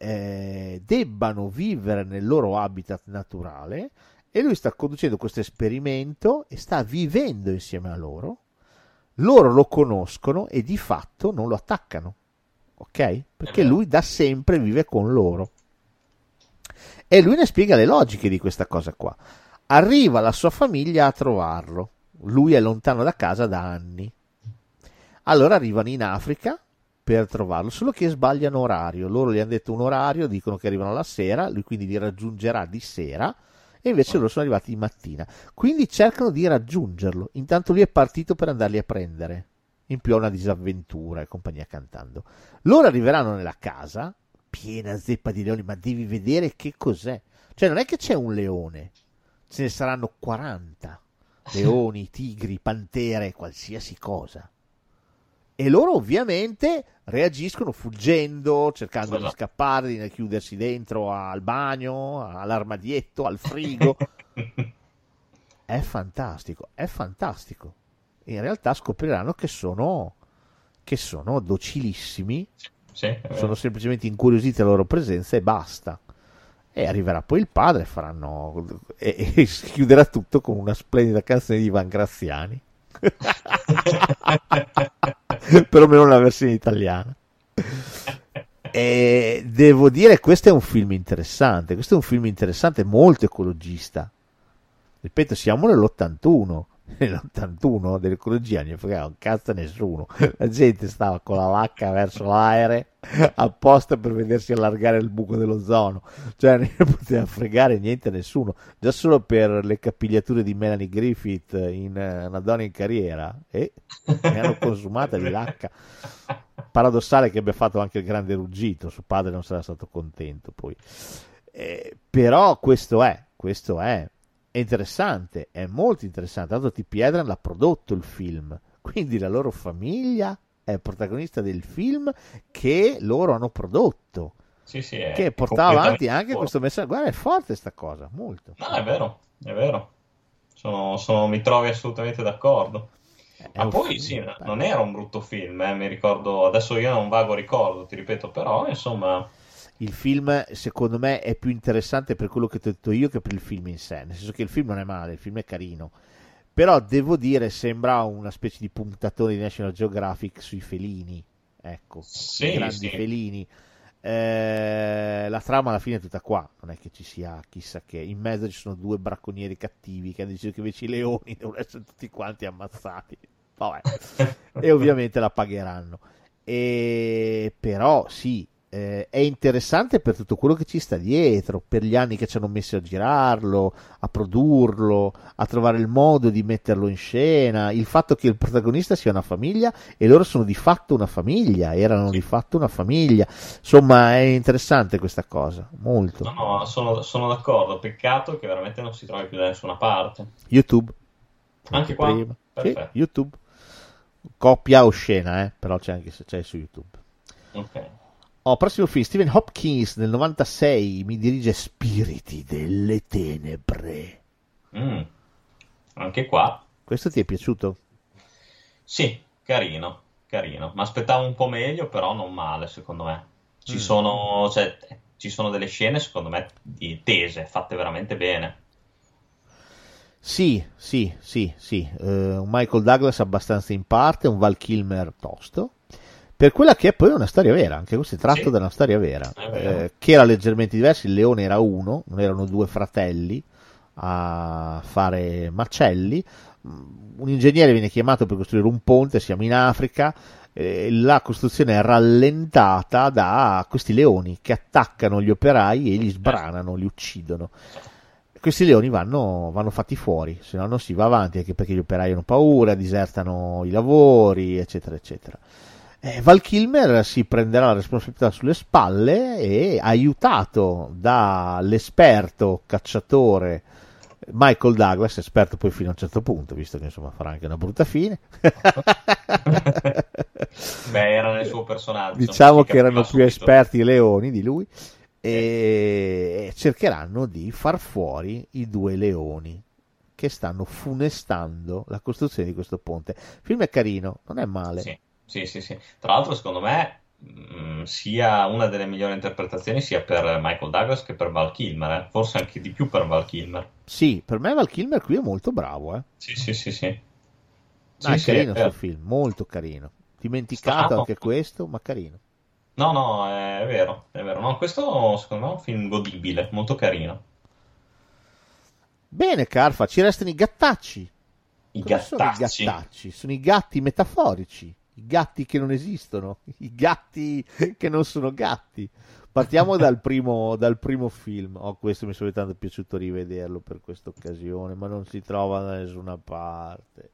debbano vivere nel loro habitat naturale, e lui sta conducendo questo esperimento e sta vivendo insieme a loro. Loro lo conoscono e di fatto non lo attaccano, ok? Perché lui da sempre vive con loro, e lui ne spiega le logiche di questa cosa qua. Arriva la sua famiglia a trovarlo, lui è lontano da casa da anni, allora arrivano in Africa per trovarlo, solo che sbagliano orario. Loro gli hanno detto un orario, dicono che arrivano la sera, lui quindi li raggiungerà di sera, e invece loro sono arrivati di mattina, quindi cercano di raggiungerlo. Intanto lui è partito per andarli a prendere, in più è una disavventura e compagnia cantando. Loro arriveranno nella casa piena zeppa di leoni, ma devi vedere che cos'è, cioè non è che c'è un leone, ce ne saranno 40 leoni, tigri, pantere, qualsiasi cosa. E loro ovviamente reagiscono fuggendo, cercando di scappare, di chiudersi dentro al bagno, all'armadietto, al frigo. È fantastico, è fantastico. In realtà scopriranno che sono docilissimi, sono semplicemente incuriositi dalla loro presenza e basta. E arriverà poi il padre e si chiuderà tutto con una splendida canzone di Ivan Graziani. Perlomeno la versione italiana. E devo dire, questo è un film interessante, molto ecologista. Ripeto, siamo nell'81 dell'ecologia non frega un cazzo a nessuno. La gente stava con la vacca verso l'aereo apposta per vedersi allargare il buco dell'ozono, cioè non poteva fregare niente a nessuno, già solo per le capigliature di Melanie Griffith in Una donna in carriera, e ne hanno consumata di lacca. Paradossale che abbia fatto anche il Grande Ruggito, suo padre non sarà stato contento poi, però questo è interessante, è molto interessante. Tanto Tippi Hedren l'ha prodotto il film, quindi la loro famiglia è protagonista del film che loro hanno prodotto, che portava avanti anche questo messaggio. Guarda, è forte sta cosa, molto. No, è vero, mi trovi assolutamente d'accordo. Ma poi non era un brutto film, mi ricordo, adesso io non vago ricordo, ti ripeto, però insomma... Il film secondo me è più interessante per quello che ti ho detto io che per il film in sé, nel senso che il film non è male, il film è carino, però devo dire sembra una specie di puntatone di National Geographic sui felini, ecco, i grandi felini. La trama alla fine è tutta qua, non è che ci sia chissà che, in mezzo ci sono due bracconieri cattivi che hanno deciso che invece i leoni devono essere tutti quanti ammazzati, vabbè. E ovviamente la pagheranno, però sì, è interessante per tutto quello che ci sta dietro, per gli anni che ci hanno messo a girarlo, a produrlo, a trovare il modo di metterlo in scena, il fatto che il protagonista sia una famiglia e loro sono di fatto una famiglia, erano di fatto una famiglia, insomma è interessante questa cosa, molto. No, sono d'accordo, peccato che veramente non si trovi più da nessuna parte. YouTube anche qua? Perfetto. Sì, YouTube coppia o scena, però c'è anche, se c'è su YouTube. Ok. Prossimo film, Stephen Hopkins nel 96, mi dirige Spiriti delle tenebre. Anche qua. Questo ti è piaciuto? Sì, carino. Mi aspettavo un po' meglio, però non male, secondo me. Ci sono delle scene, secondo me, tese, fatte veramente bene. Sì. Un Michael Douglas abbastanza in parte, un Val Kilmer tosto. Per quella che è poi una storia vera, anche questo è tratto da una storia vera, che era leggermente diversa. Il leone era uno, non erano due fratelli a fare macelli. Un ingegnere viene chiamato per costruire un ponte, siamo in Africa, la costruzione è rallentata da questi leoni che attaccano gli operai e li sbranano, li uccidono. Questi leoni vanno fatti fuori, se no non si va avanti, anche perché gli operai hanno paura, disertano i lavori, eccetera, eccetera. Val Kilmer si prenderà la responsabilità sulle spalle e, aiutato dall'esperto cacciatore Michael Douglas, esperto poi fino a un certo punto, visto che insomma farà anche una brutta fine. Beh, era nel suo personaggio, diciamo che erano più esperti i leoni di lui, e cercheranno di far fuori i due leoni che stanno funestando la costruzione di questo ponte. Il film è carino, non è male. Sì. Tra l'altro, secondo me, sia una delle migliori interpretazioni sia per Michael Douglas che per Val Kilmer, forse anche di più per Val Kilmer. Sì, per me Val Kilmer qui è molto bravo, Sì. È carino questo film, molto carino. Dimenticato anche questo, ma carino. No, è vero. No, questo secondo me è un film godibile, molto carino. Bene, Carfa, ci restano i gattacci. Sono i gattacci? Sono i gatti metaforici. I gatti che non esistono, i gatti che non sono gatti. Partiamo dal primo film. Questo mi sarebbe tanto piaciuto rivederlo per questa occasione, ma non si trova da nessuna parte.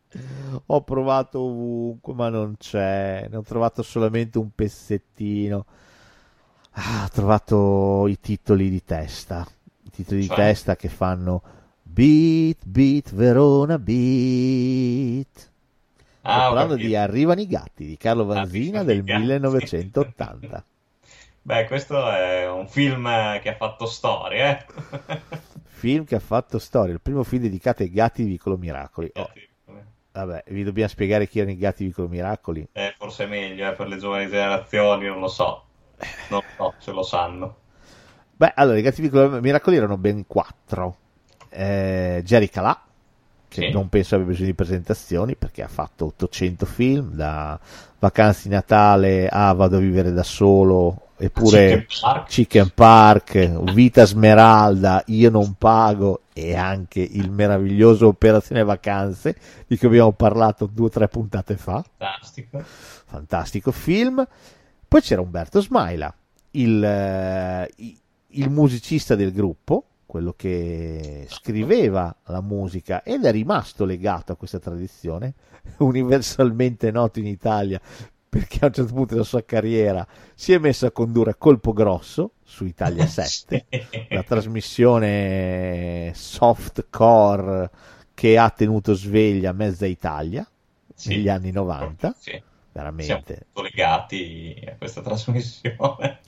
Ho provato ovunque, ma non c'è. Ne ho trovato solamente un pezzettino. Ho trovato i titoli di testa. I titoli di testa che fanno Beat, Verona, Beat. Sto parlando di Arrivano i gatti di Carlo Vanzina del 1980. Beh, questo è un film che ha fatto storia. Film che ha fatto storia, il primo film dedicato ai gatti di Vicolo Miracoli. Vabbè, vi dobbiamo spiegare chi erano i gatti di Vicolo Miracoli? Forse è meglio per le giovani generazioni, non lo so se lo sanno. Beh, allora i gatti di Vicolo Miracoli erano ben 4. Jerry Calà, che non penso abbia bisogno di presentazioni perché ha fatto 800 film, da Vacanze di Natale a Vado a vivere da solo, eppure Chicken Park, Vita Smeralda, Io non pago e anche il meraviglioso Operazione Vacanze, di cui abbiamo parlato 2 o 3 puntate fa. Fantastico film. Poi c'era Umberto Smaila, il musicista del gruppo, quello che scriveva la musica ed è rimasto legato a questa tradizione, universalmente noto in Italia perché a un certo punto della sua carriera si è messo a condurre a colpo grosso su Italia 7, la trasmissione softcore che ha tenuto sveglia mezza Italia negli anni 90. Veramente siamo legati a questa trasmissione.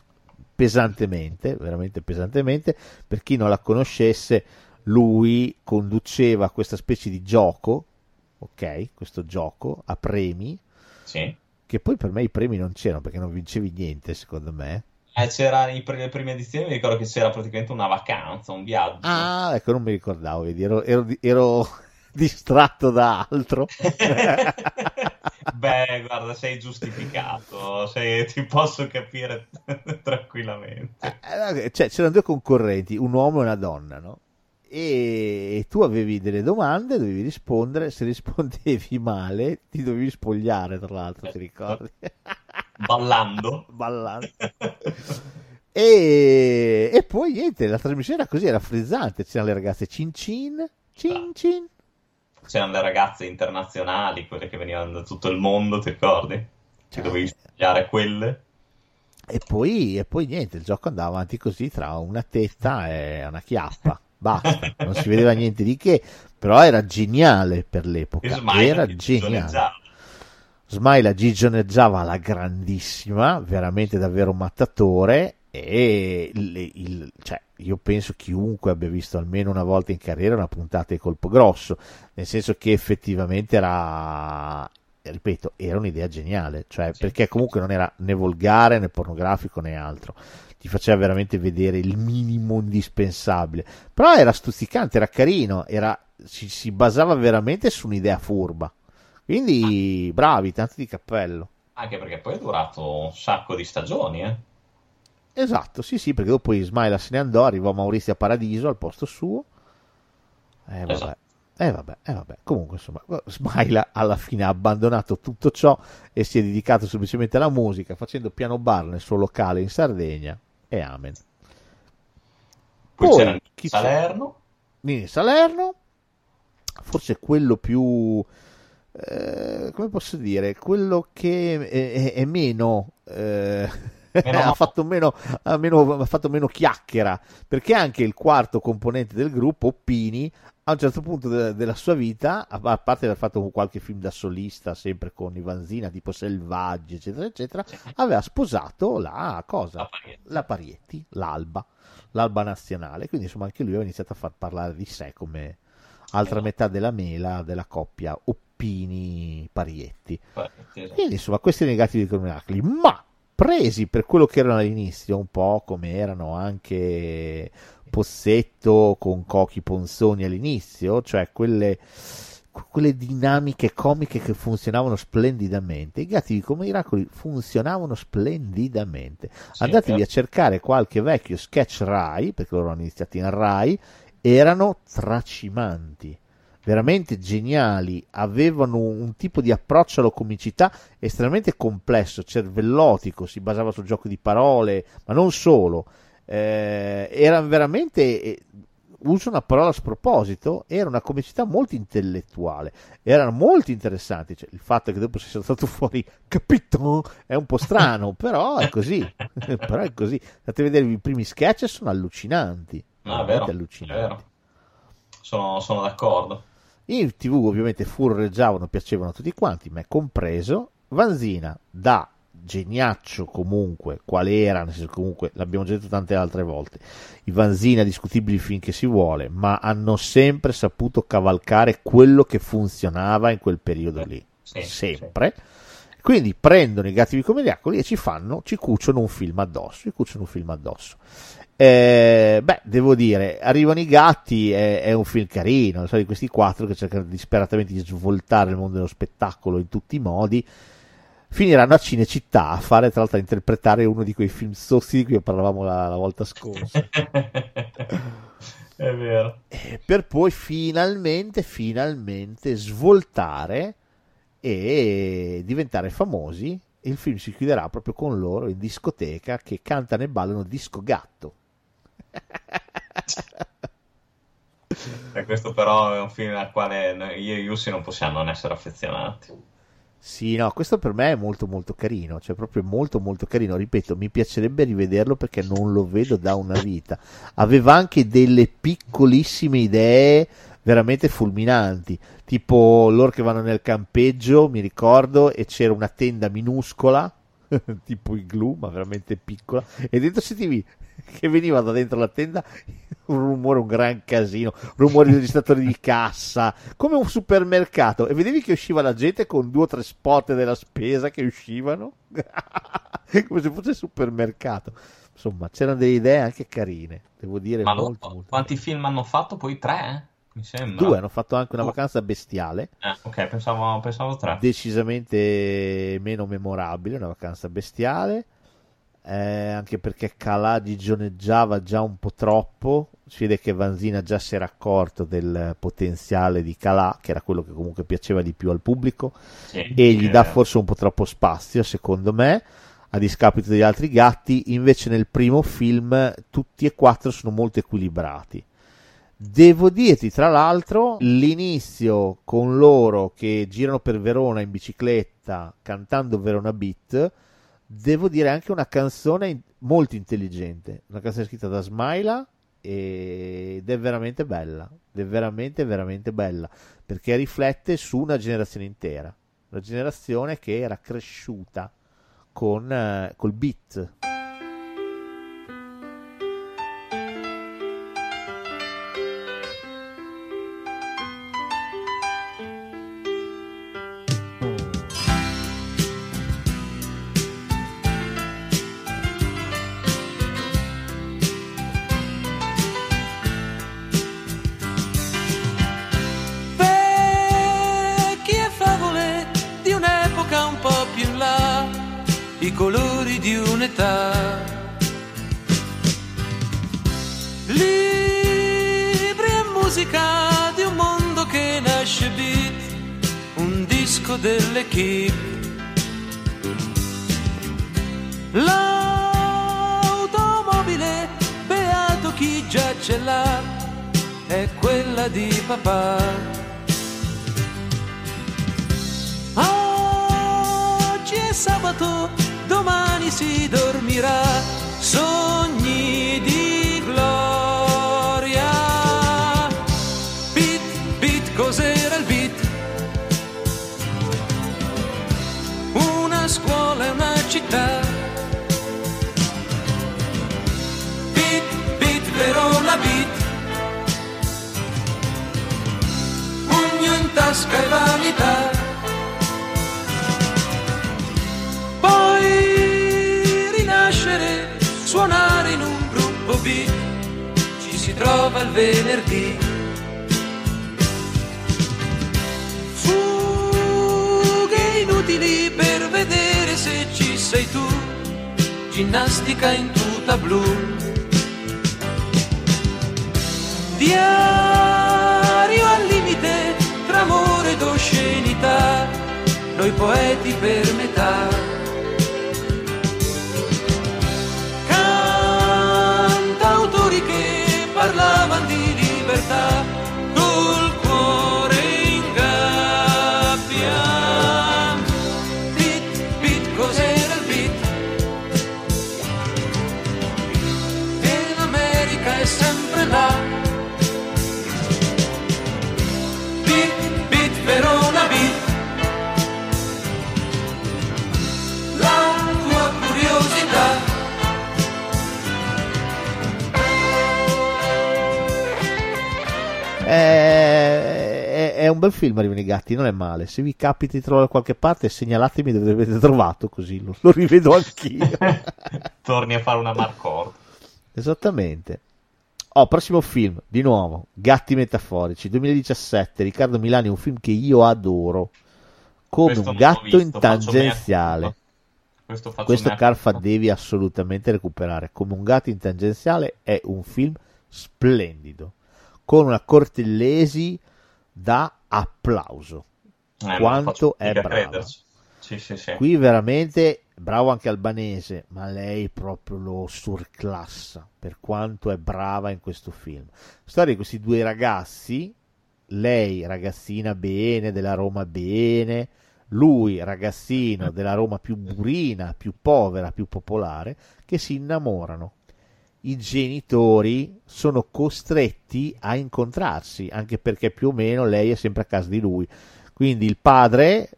Veramente pesantemente. Per chi non la conoscesse, lui conduceva questa specie di gioco, questo gioco a premi, che poi per me i premi non c'erano perché non vincevi niente, secondo me. C'era le prime edizioni, mi ricordo che c'era praticamente una vacanza, un viaggio. Non mi ricordavo, vedi, ero distratto da altro. Beh, guarda, sei giustificato, ti posso capire tranquillamente. C'erano 2 concorrenti, un uomo e una donna, no? E tu avevi delle domande, dovevi rispondere, se rispondevi male ti dovevi spogliare, tra l'altro, ti ricordi? ballando. E poi niente, la trasmissione era così, era frizzante, c'erano le ragazze cin cin. C'erano le ragazze internazionali, quelle che venivano da tutto il mondo, ti ricordi? Ci dovevi studiare quelle. E poi niente, il gioco andava avanti così tra una tetta e una chiappa, basta, non si vedeva niente di che, però era geniale per l'epoca, era geniale. Smaila gigioneggiava alla grandissima, veramente davvero un mattatore, e cioè, io penso chiunque abbia visto almeno una volta in carriera una puntata di Colpo Grosso, nel senso che effettivamente era, ripeto, era un'idea geniale, cioè, sì, perché comunque non era né volgare né pornografico né altro, ti faceva veramente vedere il minimo indispensabile, però era stuzzicante, era carino, si basava veramente su un'idea furba, quindi bravi, tanto di cappello, anche perché poi è durato un sacco di stagioni, esatto, sì, perché dopo Ismaila se ne andò, arrivò Maurizio a Paradiso al posto suo, vabbè. Esatto. Vabbè. Comunque, insomma, Smaila alla fine ha abbandonato tutto ciò e si è dedicato semplicemente alla musica, facendo piano bar nel suo locale in Sardegna, e amen. Poi c'era Salerno, forse quello più, come posso dire, quello che è meno... Ha fatto meno chiacchiera, perché anche il quarto componente del gruppo, Oppini, a un certo punto della sua vita, a parte aver fatto qualche film da solista sempre con Ivanzina, tipo Selvaggi eccetera, aveva sposato la Parietti, l'Alba nazionale, quindi insomma anche lui aveva iniziato a far parlare di sé come altra metà della mela della coppia Oppini Parietti, quindi insomma questi negati di miracoli, ma presi per quello che erano all'inizio, un po' come erano anche Pozzetto con Cochi Ponzoni all'inizio, cioè quelle dinamiche comiche che funzionavano splendidamente, i Gatti di Miracoli funzionavano splendidamente, sì, andatevi a cercare qualche vecchio sketch Rai, perché loro hanno iniziato in Rai, erano tracimanti, veramente geniali, avevano un tipo di approccio alla comicità estremamente complesso, cervellotico, si basava sul gioco di parole, ma non solo, erano veramente, uso una parola a sproposito, era una comicità molto intellettuale, erano molto interessanti, cioè, il fatto che dopo si sia saltato fuori capito è un po' strano, però è così, andate a vedere i primi sketch, sono allucinanti, veramente allucinanti. Vero. Sono d'accordo. In TV ovviamente furoreggiavano, piacevano a tutti quanti, me compreso. Vanzina, da geniaccio comunque, qual era, nel senso comunque l'abbiamo già detto tante altre volte, i Vanzina discutibili finché si vuole, ma hanno sempre saputo cavalcare quello che funzionava in quel periodo lì, sempre. Sì. Quindi prendono i Gatti Vicomediacoli e ci cuciono un film addosso, devo dire, Arrivano i gatti è un film carino, so, di questi quattro che cercano disperatamente di svoltare il mondo dello spettacolo in tutti i modi, finiranno a Cinecittà a fare, tra l'altro, a interpretare uno di quei film sozzi di cui parlavamo la volta scorsa. È vero. Per poi finalmente svoltare e diventare famosi. Il film si chiuderà proprio con loro in discoteca che cantano e ballano Disco Gatto. E questo però è un film al quale io e Yussi non possiamo non essere affezionati. Sì, no, questo per me è molto molto carino, cioè proprio molto molto carino, ripeto, mi piacerebbe rivederlo perché non lo vedo da una vita. Aveva anche delle piccolissime idee veramente fulminanti, tipo loro che vanno nel campeggio, mi ricordo, e c'era una tenda minuscola tipo igloo, ma veramente piccola, e dentro sentivi che veniva da dentro la tenda un rumore, un gran casino, rumori di registratori di cassa, come un supermercato, e vedevi che usciva la gente con 2 o 3 spot della spesa che uscivano come se fosse il supermercato. Insomma, c'erano delle idee anche carine, devo dire. Ma molto quanti carine. Film hanno fatto poi? 3? Mi sembra. 2, hanno fatto anche una vacanza bestiale. Ok, pensavo 3. Decisamente meno memorabile, una vacanza bestiale, anche perché Calà gigioneggiava già un po' troppo, si vede che Vanzina già si era accorto del potenziale di Calà, che era quello che comunque piaceva di più al pubblico, sì, e gli dà forse un po' troppo spazio, secondo me, a discapito degli altri gatti. Invece nel primo film tutti e quattro sono molto equilibrati. Devo dirti, tra l'altro, l'inizio con loro che girano per Verona in bicicletta cantando Verona Beat, devo dire anche una canzone molto intelligente, una canzone scritta da Smaila, ed è veramente bella, è veramente veramente bella, perché riflette su una generazione intera, una generazione che era cresciuta con col beat. Colori di un'età, libri e musica di un mondo che nasce beat, un disco dell'equipe, l'automobile, beato chi già ce l'ha, è quella di papà. Oggi è sabato, domani si dormirà, sogni di gloria. Beat, beat, cos'era il beat? Una scuola e una città. Beat, beat, Verona beat. Pugno in tasca e vanità. Suonare in un gruppo beat, ci si trova il venerdì. Fughe inutili per vedere se ci sei tu, ginnastica in tuta blu. Diario al limite tra amore ed oscenità, noi poeti per metà. Parlavano di libertà col cuore in gabbia. Beat, beat, cos'era il beat? E l'America è sempre là. Beat, beat, Verona beat. La tua curiosità. È un bel film Arrivano i gatti, non è male. Se vi capita di trovarlo da qualche parte, segnalatemi dove l'avete trovato, così lo rivedo anch'io. Torni a fare una marcord. Esattamente. Prossimo film, di nuovo Gatti metaforici, 2017, Riccardo Milani, un film che io adoro come questo un gatto visto, in tangenziale. Questo Carfa devi assolutamente recuperare. Come un gatto in tangenziale è un film splendido, con una Cortellesi da applauso. Quanto è brava. Sì. Qui veramente bravo anche Albanese, ma lei proprio lo surclassa per quanto è brava in questo film. Storia di questi due ragazzi, lei ragazzina bene, della Roma bene, lui ragazzino della Roma più burina, più povera, più popolare, che si innamorano. I genitori sono costretti a incontrarsi, anche perché più o meno lei è sempre a casa di lui, quindi il padre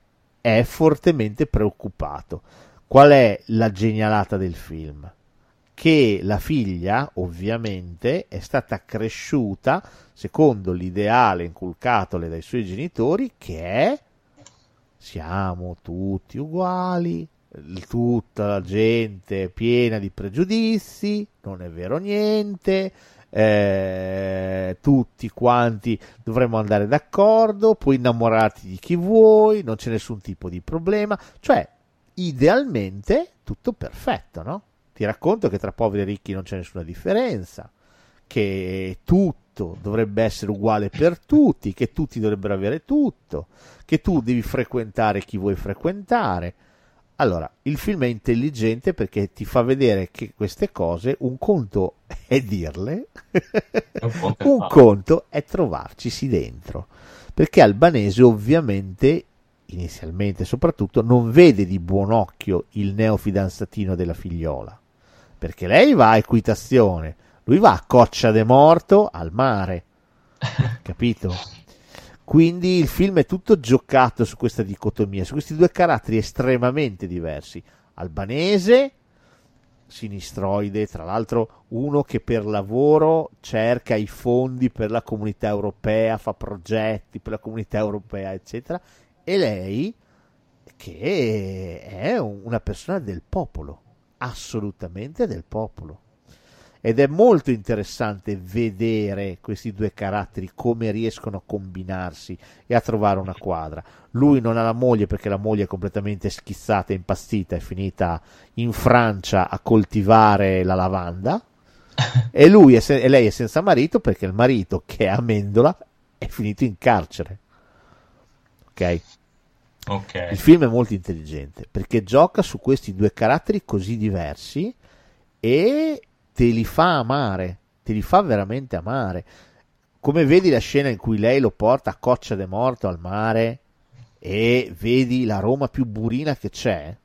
è fortemente preoccupato. Qual è la genialata del film? Che la figlia ovviamente è stata cresciuta secondo l'ideale inculcatole dai suoi genitori, che è siamo tutti uguali, tutta la gente è piena di pregiudizi, non è vero niente, tutti quanti dovremmo andare d'accordo, puoi innamorarti di chi vuoi, non c'è nessun tipo di problema, cioè idealmente tutto perfetto, no? Ti racconto che tra poveri e ricchi non c'è nessuna differenza, che tutto dovrebbe essere uguale per tutti, che tutti dovrebbero avere tutto, che tu devi frequentare chi vuoi frequentare. Allora, il film è intelligente perché ti fa vedere che queste cose, un conto è dirle, un conto è trovarcisi dentro, perché Albanese ovviamente, inizialmente soprattutto, non vede di buon occhio il neofidanzatino della figliola, perché lei va a equitazione, lui va a Coccia de Morto al mare, capito? Quindi il film è tutto giocato su questa dicotomia, su questi due caratteri estremamente diversi. Albanese, sinistroide, tra l'altro uno che per lavoro cerca i fondi per la comunità europea, fa progetti per la comunità europea, eccetera, e lei che è una persona del popolo, assolutamente del popolo. Ed è molto interessante vedere questi due caratteri come riescono a combinarsi e a trovare una quadra. Lui non ha la moglie perché la moglie è completamente schizzata e impazzita, è finita in Francia a coltivare la lavanda, e lui e lei è senza marito perché il marito, che è a Mendola, è finito in carcere. Ok. Il film è molto intelligente perché gioca su questi due caratteri così diversi e te li fa amare, te li fa veramente amare. Come vedi la scena in cui lei lo porta a Coccia de Morto al mare e vedi la Roma più burina che c'è,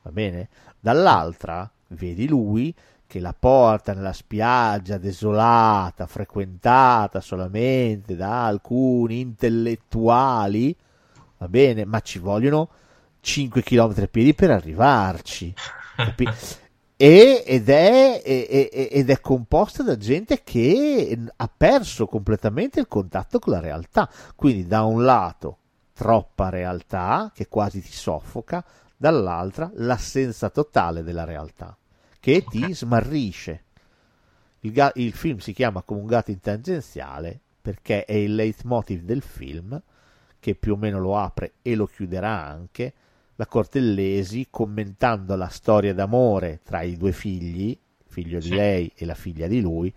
va bene? Dall'altra vedi lui che la porta nella spiaggia desolata, frequentata solamente da alcuni intellettuali, va bene? Ma ci vogliono 5 km a piedi per arrivarci, capito? Ed è composta da gente che ha perso completamente il contatto con la realtà. Quindi da un lato troppa realtà che quasi ti soffoca, dall'altra l'assenza totale della realtà che ti smarrisce. Il film si chiama Come un gatto in tangenziale perché è il leitmotiv del film, che più o meno lo apre e lo chiuderà anche la Cortellesi, commentando la storia d'amore tra i due figli, figlio di lei e la figlia di lui.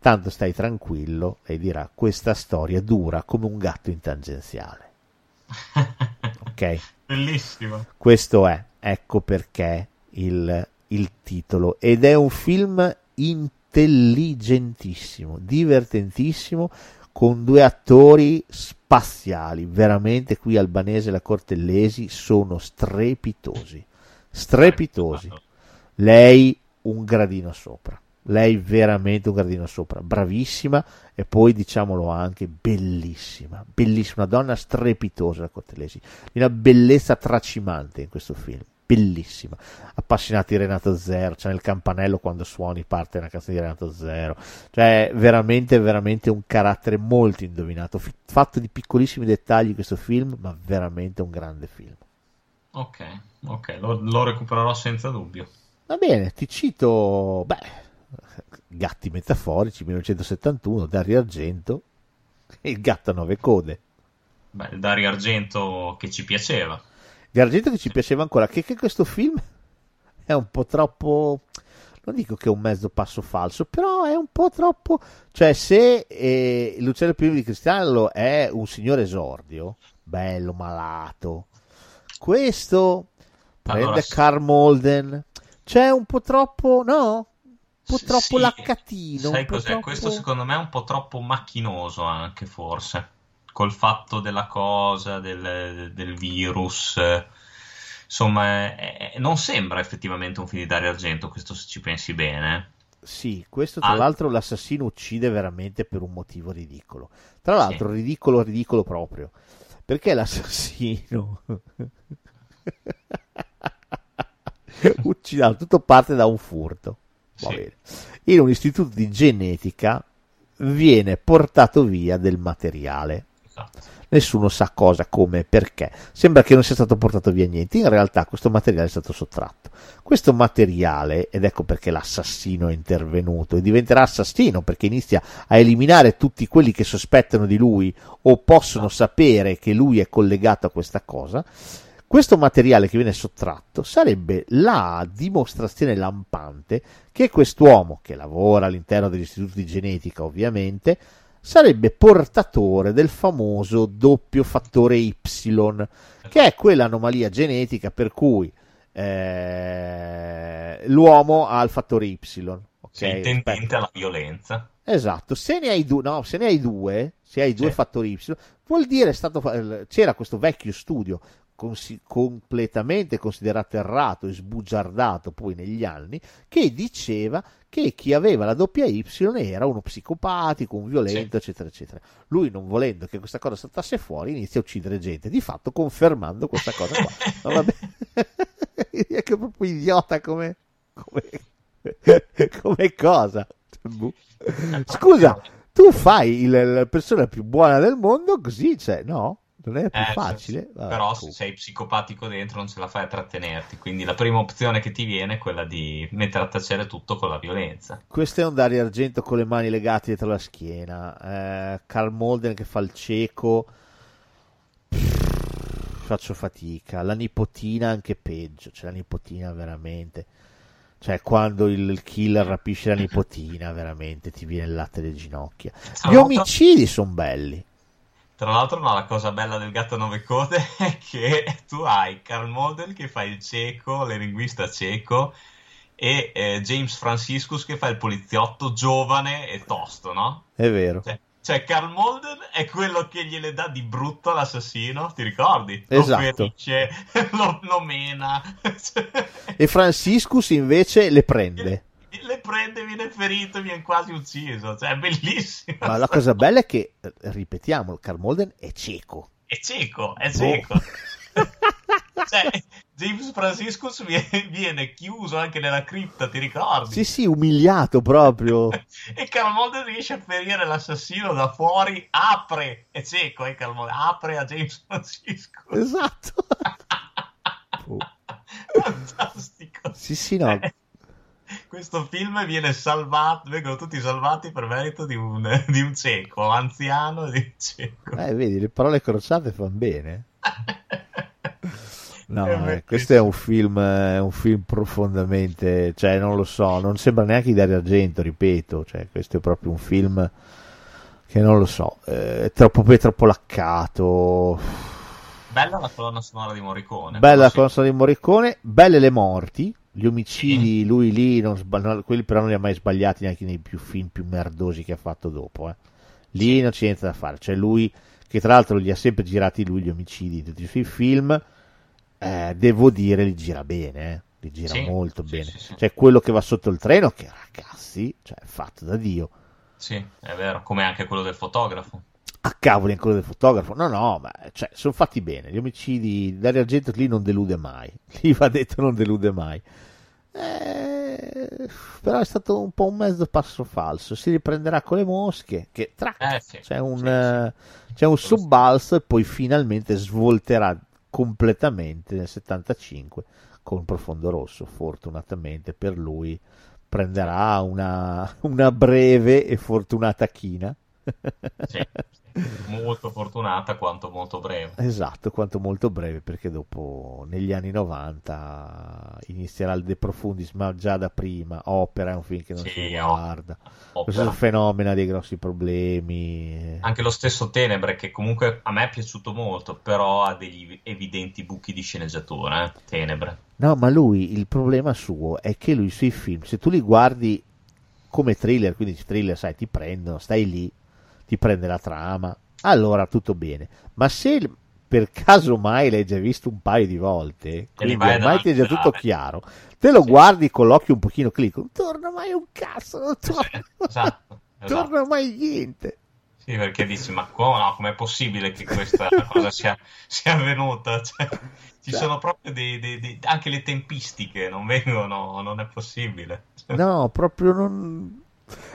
Tanto stai tranquillo, lei dirà, questa storia dura come un gatto in tangenziale. Ok? Bellissimo. Questo è, ecco perché il titolo. Ed è un film intelligentissimo, divertentissimo, con due attori spaziali, veramente qui Albanese e la Cortellesi sono strepitosi, strepitosi. Lei un gradino sopra, lei veramente un gradino sopra, bravissima, e poi diciamolo anche bellissima, bellissima, una donna strepitosa la Cortellesi, una bellezza tracimante in questo film, bellissima. Appassionati di Renato Zero, cioè nel campanello quando suoni parte una canzone di Renato Zero, cioè veramente veramente un carattere molto indovinato, fatto di piccolissimi dettagli questo film, ma veramente un grande film. Ok, lo recupererò senza dubbio. Va bene, ti cito Gatti metaforici 1971, Dario Argento e Il gatto a 9 code. Il Dario Argento che ci piaceva. Di Argento che ci piaceva ancora, che questo film è un po' troppo, non dico che è un mezzo passo falso, però è un po' troppo, cioè se L'uccello più di cristallo è un signore esordio, bello, malato, questo prende Karl Malden, cioè un po' troppo, no? Un po' troppo sì, laccatino. Sai cos'è? Troppo... Questo secondo me è un po' troppo macchinoso anche forse. Col fatto della cosa, del virus, insomma, non sembra effettivamente un film di Dario Argento, questo se ci pensi bene. Sì, questo tra l'altro l'assassino uccide veramente per un motivo ridicolo. Tra l'altro sì. ridicolo proprio, perché l'assassino uccidato, tutto parte da un furto, va bene. In un istituto di genetica viene portato via del materiale. Nessuno sa cosa, come, perché. Sembra che non sia stato portato via niente, in realtà questo materiale è stato sottratto. Questo materiale, ed ecco perché l'assassino è intervenuto e diventerà assassino, perché inizia a eliminare tutti quelli che sospettano di lui o possono sapere che lui è collegato a questa cosa. Questo materiale che viene sottratto sarebbe la dimostrazione lampante che quest'uomo, che lavora all'interno degli istituti di genetica ovviamente, sarebbe portatore del famoso doppio fattore Y, che è quell'anomalia genetica per cui l'uomo ha il fattore Y. Okay, tendente alla violenza. Esatto, se ne hai due fattori Y, vuol dire c'era questo vecchio studio completamente considerato errato e sbugiardato poi negli anni, che diceva che chi aveva la doppia Y era uno psicopatico, un violento, eccetera eccetera. Lui, non volendo che questa cosa saltasse fuori, inizia a uccidere gente, di fatto confermando questa cosa qua. No, vabbè. È che proprio idiota come cosa. Scusa, tu fai la persona più buona del mondo così, cioè, no? Non è più facile. Vabbè, però se sei psicopatico dentro non ce la fai a trattenerti, quindi la prima opzione che ti viene è quella di mettere a tacere tutto con la violenza. Questo è un Dario Argento con le mani legate dietro la schiena. Karl Malden che fa il cieco, faccio fatica. La nipotina anche peggio, cioè la nipotina veramente, cioè quando il killer rapisce la nipotina veramente ti viene il latte alle ginocchia. Gli omicidi sono belli. Tra l'altro, no, la cosa bella del Gatto a Nove Code è che tu hai Karl Malden che fa il cieco, l'elinguista cieco, e James Franciscus che fa il poliziotto giovane e tosto, no? È vero. Cioè Karl Malden è quello che gliele dà di brutto l'assassino, ti ricordi? Esatto. Lo ferisce, lo mena. E Franciscus invece le prende. Le prende, viene ferito, viene quasi ucciso, cioè è bellissimo. Ma la cosa bella è che, ripetiamolo, Karl Malden è cieco. È cieco. Cioè, James Franciscus viene chiuso anche nella cripta, ti ricordi? Sì, umiliato proprio. E Karl Malden riesce a ferire l'assassino da fuori, apre, è cieco, Karl Malden apre a James Franciscus. Esatto. Fantastico. Sì, no. Questo film vengono tutti salvati per merito di un cieco, anziano di un cieco. Vedi, le parole crociate fanno bene. No, questo è un film profondamente, cioè non lo so, non sembra neanche di Dario Argento, ripeto, cioè questo è proprio un film che non lo so, è troppo laccato. Bella la colonna sonora di Morricone. Belle le morti. Gli omicidi, lui lì, quelli però non li ha mai sbagliati neanche nei film più merdosi che ha fatto dopo. Lì non c'è niente da fare. Cioè lui, che tra l'altro li ha sempre girati lui gli omicidi, tutti i suoi film, devo dire li gira bene, li gira molto bene. Sì. Cioè quello che va sotto il treno, che ragazzi, cioè è fatto da Dio. Sì, è vero, come anche quello del fotografo. A cavoli ancora del fotografo, no, ma cioè, sono fatti bene. Gli omicidi, Dario Argento lì non delude mai, lì va detto non delude mai. Però è stato un po' un mezzo passo falso. Si riprenderà con le mosche, che c'è un sobbalzo e poi finalmente svolterà completamente nel 75 con Profondo Rosso. Fortunatamente per lui prenderà una breve e fortunata china. Molto fortunata quanto molto breve. Esatto, quanto molto breve, perché dopo negli anni 90 inizierà il De Profundis, ma già da prima. Opera è un film che non si guarda. Questo è il fenomeno dei grossi problemi. Anche lo stesso Tenebre, che comunque a me è piaciuto molto, però ha degli evidenti buchi di sceneggiatura, Tenebre. No, ma lui, il problema suo è che lui sui film, se tu li guardi come thriller, quindi thriller, sai, ti prendono, stai lì, ti prende la trama, allora tutto bene. Ma se per caso mai l'hai già visto un paio di volte, quindi ormai ti è già tutto chiaro, te lo guardi con l'occhio un pochino clinico, non torna mai un cazzo, non torna mai niente. Sì, perché dici, ma com'è possibile che questa cosa sia avvenuta? Cioè, sono proprio anche le tempistiche, non vengono, non è possibile. No, proprio non...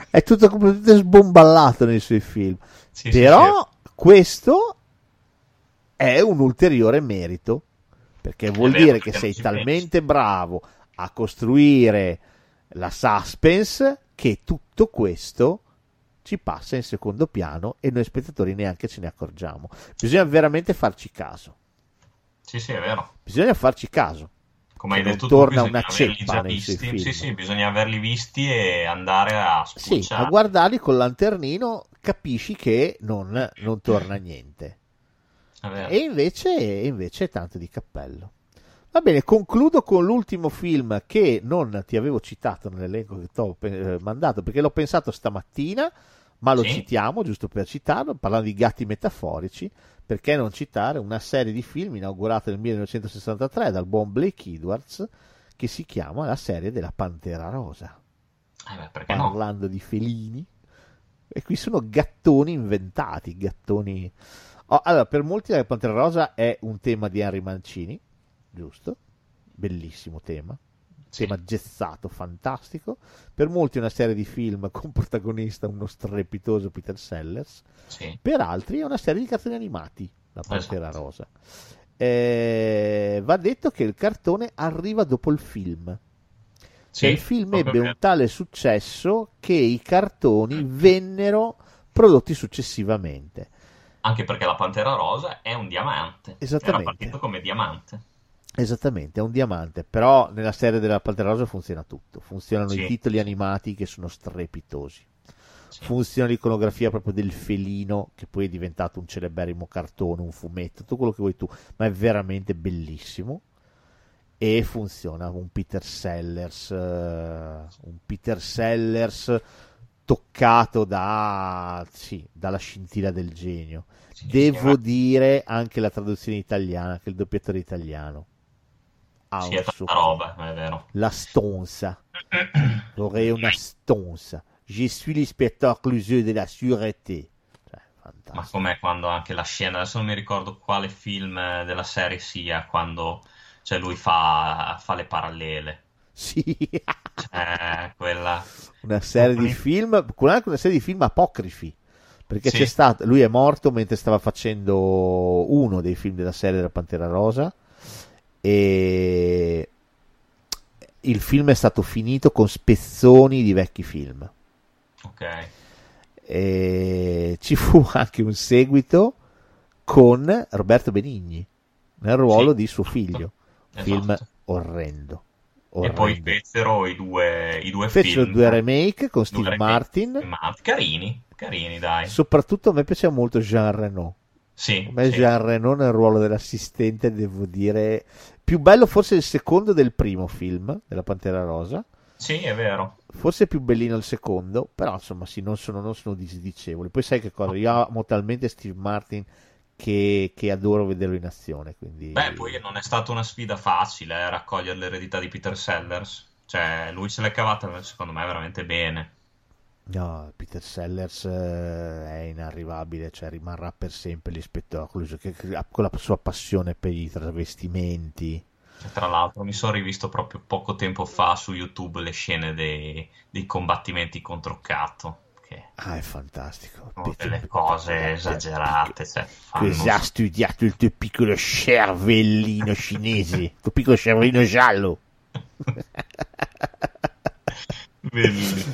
È tutto completamente sbomballato nei suoi film, però questo è un ulteriore merito, perché vuol dire che sei talmente bravo a costruire la suspense che tutto questo ci passa in secondo piano e noi spettatori neanche ce ne accorgiamo. Bisogna veramente farci caso. Sì, sì, è vero. Bisogna farci caso. Come hai detto tu, torna una ceppa nei suoi film. Sì, sì, bisogna averli visti e andare a spulciare. Sì, a guardarli col lanternino capisci che non torna niente. E invece tanto di cappello. Va bene, concludo con l'ultimo film che non ti avevo citato nell'elenco che ti ho mandato, perché l'ho pensato stamattina, ma lo citiamo giusto per citarlo, parlando di gatti metaforici. Perché non citare una serie di film inaugurata nel 1963 dal buon Blake Edwards, che si chiama la serie della Pantera Rosa, parlando di felini, e qui sono gattoni inventati, gattoni... Oh, allora, per molti la Pantera Rosa è un tema di Henry Mancini, giusto? Bellissimo tema, tema gessato, fantastico. Per molti una serie di film con protagonista uno strepitoso Peter Sellers, per altri è una serie di cartoni animati la Pantera Rosa. Va detto che il cartone arriva dopo il film, il film ebbe un tale successo che i cartoni vennero prodotti successivamente, anche perché la Pantera Rosa è un diamante, era partito come diamante. Esattamente, è un diamante, però nella serie della Pantera Rosa funziona tutto, funzionano i titoli animati che sono strepitosi, funziona l'iconografia proprio del felino che poi è diventato un celeberrimo cartone, un fumetto, tutto quello che vuoi tu, ma è veramente bellissimo, e funziona un Peter Sellers toccato dalla scintilla del genio. Devo dire anche la traduzione italiana, che il doppiatore italiano è tanta roba, è vero. La stonza. Vorrei una stonza. Je suis l'inspecteur Clouseau della sûreté. Fantastico. Ma com'è quando anche la scena, adesso non mi ricordo quale film della serie sia, quando lui fa le parallele. Sì. Una serie di film, anche una serie di film apocrifi. Perché lui è morto mentre stava facendo uno dei film della serie della Pantera Rosa, e il film è stato finito con spezzoni di vecchi film. Ok. E ci fu anche un seguito con Roberto Benigni nel ruolo di suo figlio. Film orrendo. E poi fecero i due film. Fecero due remake con Steve Martin. Carini, dai. Soprattutto a me piaceva molto Jean Reno. Sì. A me Jean Reno nel ruolo dell'assistente, devo dire, più bello forse il secondo del primo film della Pantera Rosa. Sì, è vero. Forse è più bellino il secondo, però insomma non sono disdicevoli. Poi sai che cosa? Io amo talmente Steve Martin che adoro vederlo in azione, quindi... Beh, poi non è stata una sfida facile raccogliere l'eredità di Peter Sellers, lui se l'è cavata secondo me veramente bene. No, Peter Sellers è inarrivabile, rimarrà per sempre l'ispettore Clouseau, con la sua passione per i travestimenti. Tra l'altro mi sono rivisto proprio poco tempo fa su YouTube le scene dei combattimenti contro Cato. È fantastico. Delle cose esagerate. Così ha studiato il tuo piccolo cervellino cinese, il tuo piccolo cervellino giallo.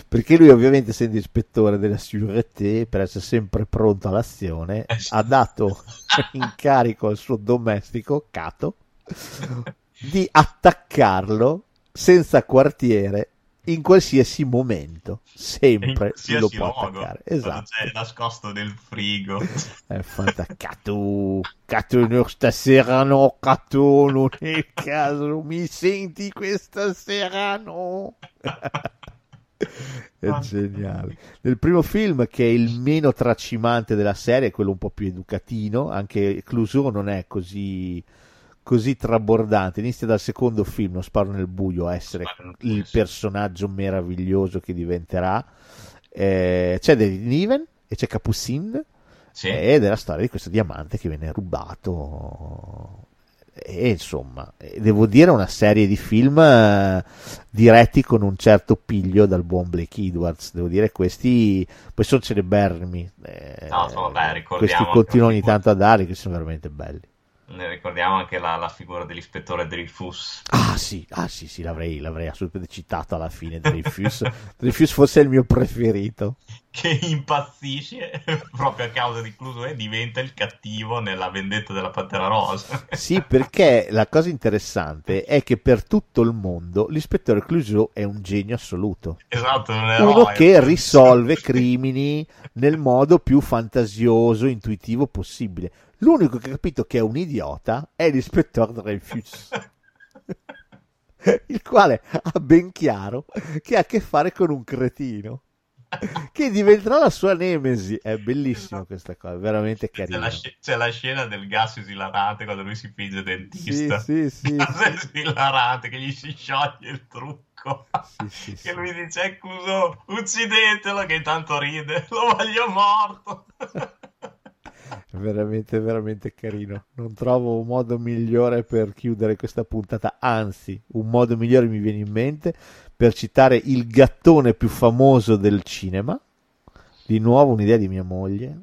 Perché lui ovviamente, essendo ispettore della Sûreté, per essere sempre pronto all'azione, ha dato in carico al suo domestico Cato di attaccarlo senza quartiere in qualsiasi momento, sempre lo può attaccare. Esatto. C'è nascosto nel frigo. È fantastico. Cato, stasera no, Cato, non è il caso, mi senti questa sera no. È geniale. Nel primo film, che è il meno tracimante della serie, quello un po' più educatino, anche Clouseau non è così trabordante, inizia dal secondo film, Lo sparo nel buio, a essere il personaggio meraviglioso che diventerà. C'è David Niven e c'è Capucin, ed è la storia di questo diamante che viene rubato, e insomma devo dire una serie di film diretti con un certo piglio dal buon Blake Edwards, devo dire. Questi poi sono celeberrimi, questi continuano ogni tanto a darli, che sono veramente belli. ne ricordiamo anche la figura dell'ispettore Dreyfus. Ah sì, l'avrei assolutamente citata alla fine. Dreyfus forse è il mio preferito, che impazzisce proprio a causa di Clouseau e diventa il cattivo nella vendetta della Pantera Rosa. Sì, perché la cosa interessante è che per tutto il mondo l'ispettore Clouseau è un genio assoluto. Esatto, un eroe. Uno che risolve crimini nel modo più fantasioso, intuitivo possibile. L'unico che ha capito che è un idiota è l'ispettore Dreyfus, il quale ha ben chiaro che ha a che fare con un cretino che diventerà la sua nemesi. È bellissima questa cosa, veramente carina. C'è la scena del gas esilarante quando lui si finge dentista. Sì. Gas esilarante che gli si scioglie il trucco. Sì. Che lui dice: "Accuso, uccidetelo", che intanto ride. "Lo voglio morto". Veramente carino. Non trovo un modo migliore per chiudere questa puntata, anzi un modo migliore mi viene in mente per citare il gattone più famoso del cinema, di nuovo un'idea di mia moglie,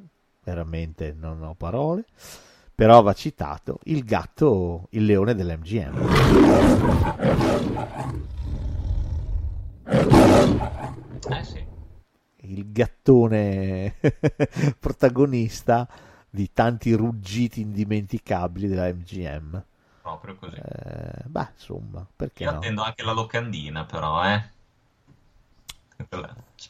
veramente non ho parole, però va citato il gatto, il leone dell'MGM. Sì. Il gattone protagonista di tanti ruggiti indimenticabili della MGM. Proprio così. Insomma, perché io no? Attendo anche la locandina, però,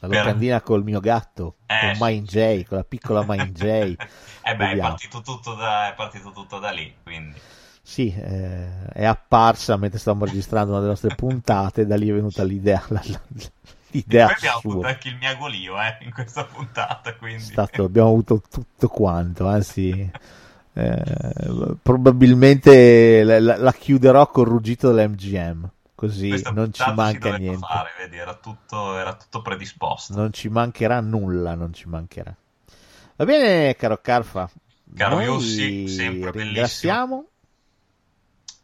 locandina col mio gatto, con Mind J, con la piccola Mind J. È partito tutto da lì, quindi. Sì, è apparsa mentre stavamo registrando una delle nostre puntate, da lì è venuta l'idea. L'idea poi abbiamo avuto anche il miagolio in questa puntata, quindi abbiamo avuto tutto quanto, anzi probabilmente la chiuderò col ruggito dell'MGM, così questa non ci manca niente. Era tutto predisposto, non ci mancherà nulla, va bene, caro Carfa, caro Yossi, sempre ringraziamo, bellissimo.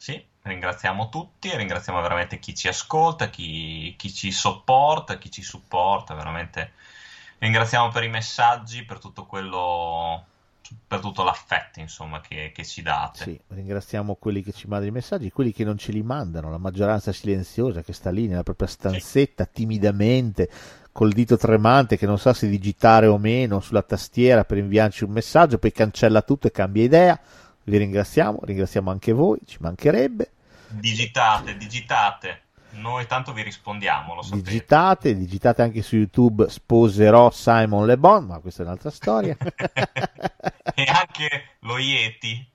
Sì, ringraziamo tutti, ringraziamo veramente chi ci ascolta, chi ci sopporta, chi ci supporta, veramente ringraziamo per i messaggi, per tutto quello, per tutto l'affetto, insomma, che ci date. Sì, ringraziamo quelli che ci mandano i messaggi, quelli che non ce li mandano, la maggioranza silenziosa che sta lì nella propria stanzetta, sì, timidamente, col dito tremante che non sa se digitare o meno sulla tastiera per inviarci un messaggio, poi cancella tutto e cambia idea. Vi ringraziamo anche voi, ci mancherebbe. Digitate, noi tanto vi rispondiamo, lo sapete. Digitate anche su YouTube, sposerò Simon Le Bon, ma questa è un'altra storia. E anche lo Yeti.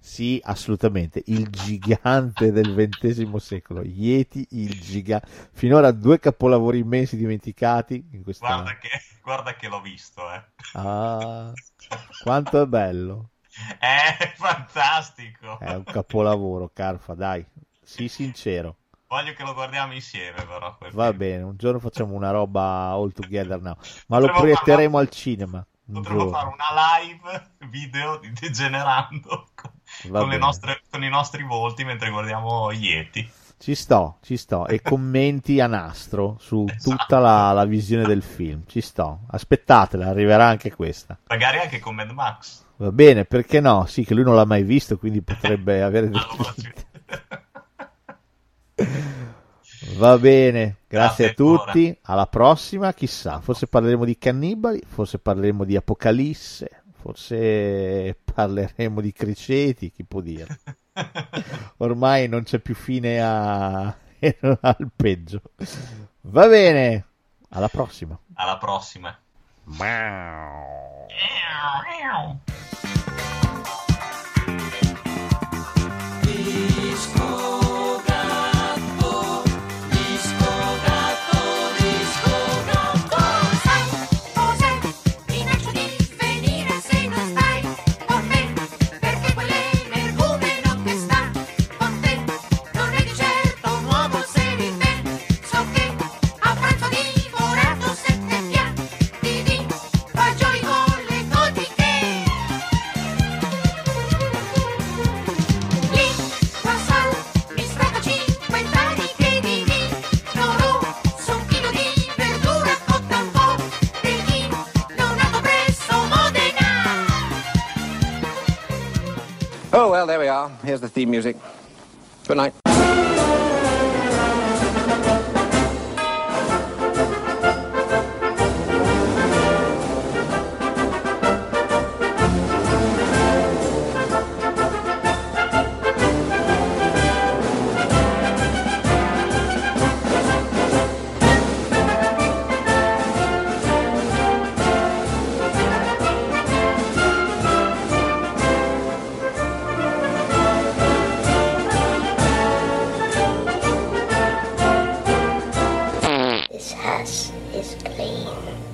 Sì, assolutamente, il gigante del XX secolo, Yeti il gigante, finora due capolavori immensi dimenticati in questa... Guarda che l'ho visto, Ah, quanto è bello. È fantastico, è un capolavoro. Carfa, dai, sii sincero, voglio che lo guardiamo insieme, però va bene, un giorno facciamo una roba all together now, ma lo proietteremo al cinema, potremmo fare una live video di Degenerando con i nostri volti mentre guardiamo Yeti. Ci sto e commenti a nastro su tutta la visione del film. Ci sto, aspettatela, arriverà anche questa, magari anche con Mad Max. Va bene, perché no? Sì, che lui non l'ha mai visto, quindi potrebbe avere Va bene, grazie a tutti, alla prossima, chissà, forse parleremo di cannibali, forse parleremo di apocalisse, forse parleremo di criceti, chi può dire? Ormai non c'è più fine al peggio. Va bene, alla prossima. Alla prossima. Meow. Meow. theme music. Good night. This house is clean.